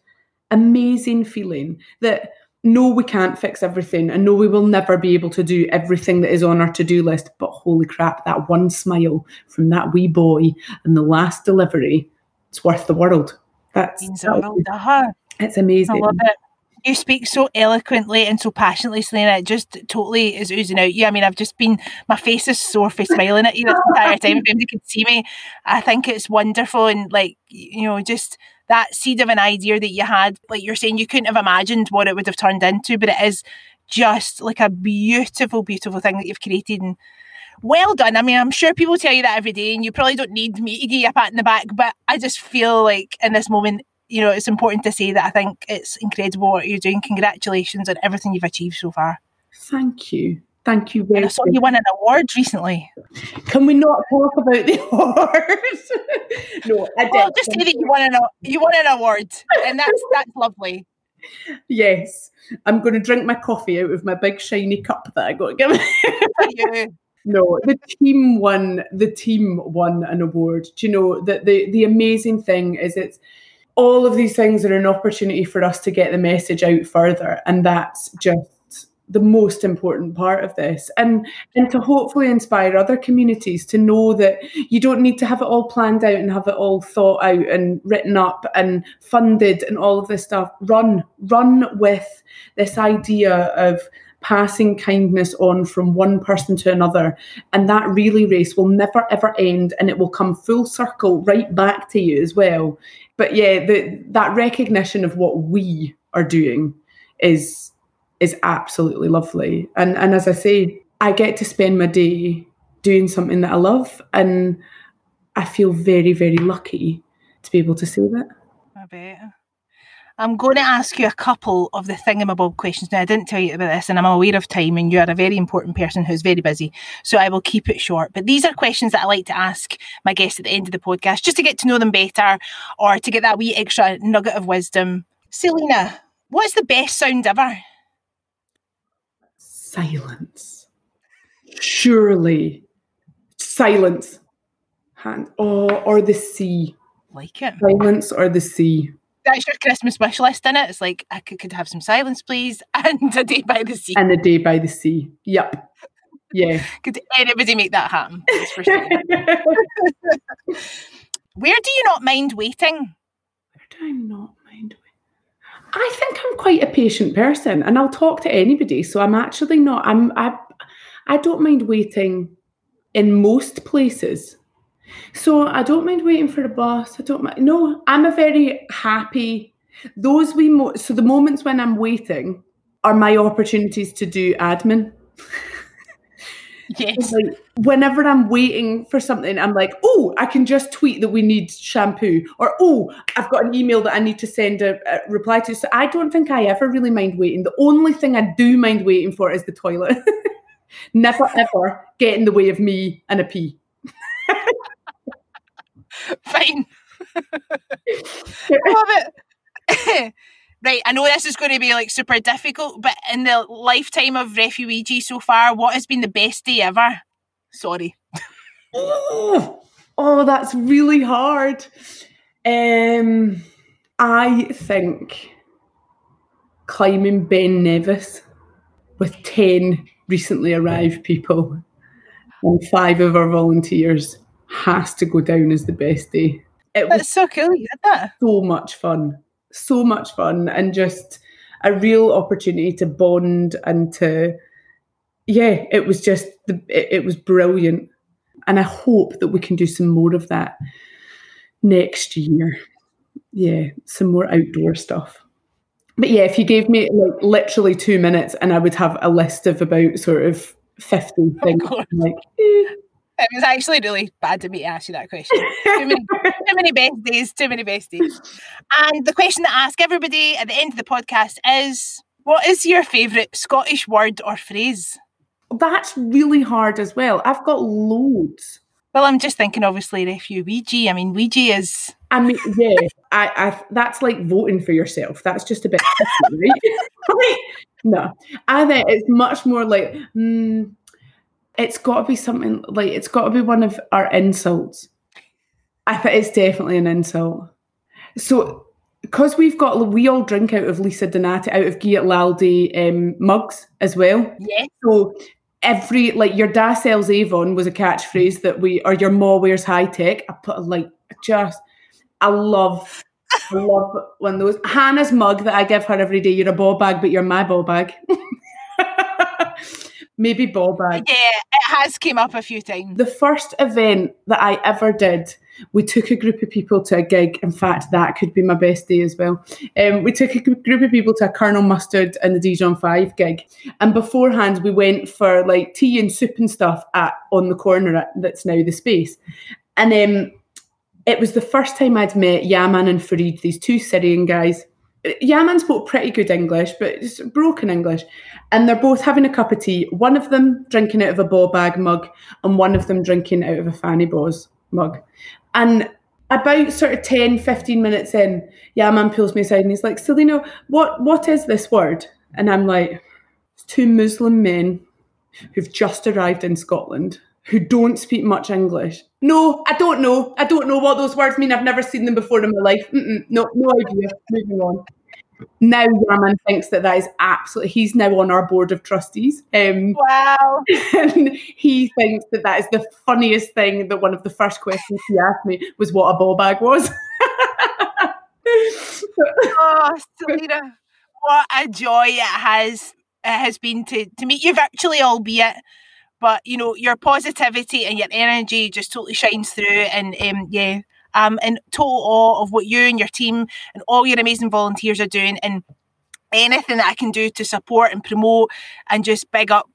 amazing feeling that no, we can't fix everything, and no, we will never be able to do everything that is on our to-do list, but holy crap, that one smile from that wee boy and the last delivery, it's worth the world. That's it means the world to her. It's amazing. I love it. You speak so eloquently and so passionately, Selena. It just totally is oozing out you. I mean, I've just been, my face is sore for smiling at you the entire time. If anybody could see me, I think it's wonderful. And like, you know, just that seed of an idea that you had, like you're saying, you couldn't have imagined what it would have turned into, but it is just like a beautiful, beautiful thing that you've created. And well done. I mean, I'm sure people tell you that every day, and you probably don't need me to give you a pat in the back, but I just feel like in this moment, you know, it's important to say that I think it's incredible what you're doing. Congratulations on everything you've achieved so far. Thank you. Thank you very much. I saw you won an award recently. Can we not talk about the awards? No, I did. Well, just say that you won an you won an award, and that's that's lovely. Yes, I'm going to drink my coffee out of my big shiny cup that I got given. you. No, the team won. The team won an award. Do you know that the the amazing thing is it's. All of these things are an opportunity for us to get the message out further. And that's just the most important part of this. And and to hopefully inspire other communities to know that you don't need to have it all planned out and have it all thought out and written up and funded and all of this stuff. Run, run with this idea of passing kindness on from one person to another, and that relay race will never ever end, and it will come full circle right back to you as well. But yeah, the, that recognition of what we are doing is is absolutely lovely. And and as I say, I get to spend my day doing something that I love, and I feel very, very lucky to be able to say that. I bet. I'm going to ask you a couple of the thingamabob questions. Now, I didn't tell you about this, and I'm aware of time, and you are a very important person who's very busy, so I will keep it short. But these are questions that I like to ask my guests at the end of the podcast, just to get to know them better or to get that wee extra nugget of wisdom. Selina, what's the best sound ever? Silence. Surely. Silence. Hand. Oh, or the sea. Like it. Silence or the sea. That's your Christmas wish list, isn't it? It's like, I could, could have some silence, please, and a day by the sea. And a day by the sea. Yep. Yeah. Could anybody make that happen? That's for sure. Where do you not mind waiting? Where do I'm not mind waiting? I think I'm quite a patient person and I'll talk to anybody. So I'm actually not, I'm, I, I don't mind waiting in most places. So I don't mind waiting for a bus. I don't mind. No, I'm a very happy, those wee, mo- so the moments when I'm waiting are my opportunities to do admin. Yes. Like, whenever I'm waiting for something, I'm like, oh, I can just tweet that we need shampoo, or oh, I've got an email that I need to send a, a reply to. So I don't think I ever really mind waiting. The only thing I do mind waiting for is the toilet. Never, ever get in the way of me and a pee. Fine. I love it. Right, I know this is going to be like super difficult, but in the lifetime of Refuweegee so far, what has been the best day ever? Sorry. Oh, oh that's really hard. Um, I think climbing Ben Nevis with ten recently arrived people and five of our volunteers has to go down as the best day. It That's was so cool, you did that. So much fun. So much fun and just a real opportunity to bond and to, yeah, it was just, the, it, it was brilliant. And I hope that we can do some more of that next year. Yeah, some more outdoor stuff. But yeah, if you gave me like literally two minutes and I would have a list of about sort of fifty things. Of like, eh. It was actually really bad of me to ask you that question. Too many, too many best days, too many best days. And the question that I ask everybody at the end of the podcast is, what is your favourite Scottish word or phrase? That's really hard as well. I've got loads. Well, I'm just thinking, obviously, Refuweegee. I mean, Ouija is... I mean, yeah, I, I, that's like voting for yourself. That's just a bit different, right? No, I think it's much more like... Mm, It's got to be something like it's got to be one of our insults. I think it's definitely an insult. So, because we've got we all drink out of Lisa Donati, out of Gee at Laldi um, mugs as well. Yeah. So every like your da sells Avon was a catchphrase that we or your ma wears high tech. I put like just I love I love one of those. Hannah's mug that I give her every day. You're a ball bag, but you're my ball bag. Maybe ball bag. Yeah, it has came up a few times. The first event that I ever did, we took a group of people to a gig. In fact, that could be my best day as well. Um, we took a group of people to a Colonel Mustard and the Dijon five gig. And beforehand, we went for like tea and soup and stuff at on the corner at, that's now the space. And um, it was the first time I'd met Yaman and Fareed, these two Syrian guys. Yaman spoke pretty good English, but just broken English. And they're both having a cup of tea. One of them drinking out of a ball bag mug and one of them drinking out of a fanny boz mug. And about sort of ten, fifteen minutes in, Yaman pulls me aside and he's like, Selina, what, what is this word? And I'm like, it's two Muslim men who've just arrived in Scotland who don't speak much English. No, I don't know. I don't know what those words mean. I've never seen them before in my life. Mm-mm, no, no idea. Moving on. Now Yaman thinks that that is absolutely... He's now on our board of trustees. Um, wow. And he thinks that that is the funniest thing, that one of the first questions he asked me was what a ball bag was. Oh, Selina, what a joy it has, it has been to, to meet you virtually, albeit... But, you know, your positivity and your energy just totally shines through. And, um, yeah, I'm in total awe of what you and your team and all your amazing volunteers are doing, and anything that I can do to support and promote and just big up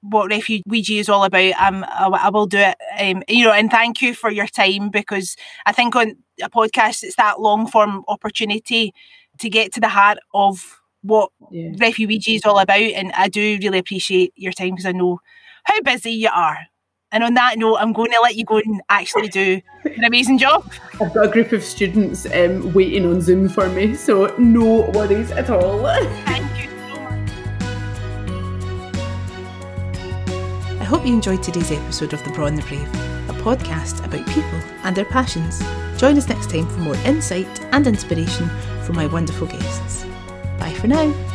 what Refuweegee is all about, um, I, I will do it. Um, you know, and thank you for your time, because I think on a podcast, it's that long-form opportunity to get to the heart of what yeah. Refuweegee is all about. And I do really appreciate your time, because I know... how busy you are. And on that note, I'm going to let you go and actually do an amazing job. I've got a group of students um, waiting on Zoom for me, so no worries at all. Thank you so much. I hope you enjoyed today's episode of The Braw and The Brave, a podcast about people and their passions. Join us next time for more insight and inspiration from my wonderful guests. Bye for now.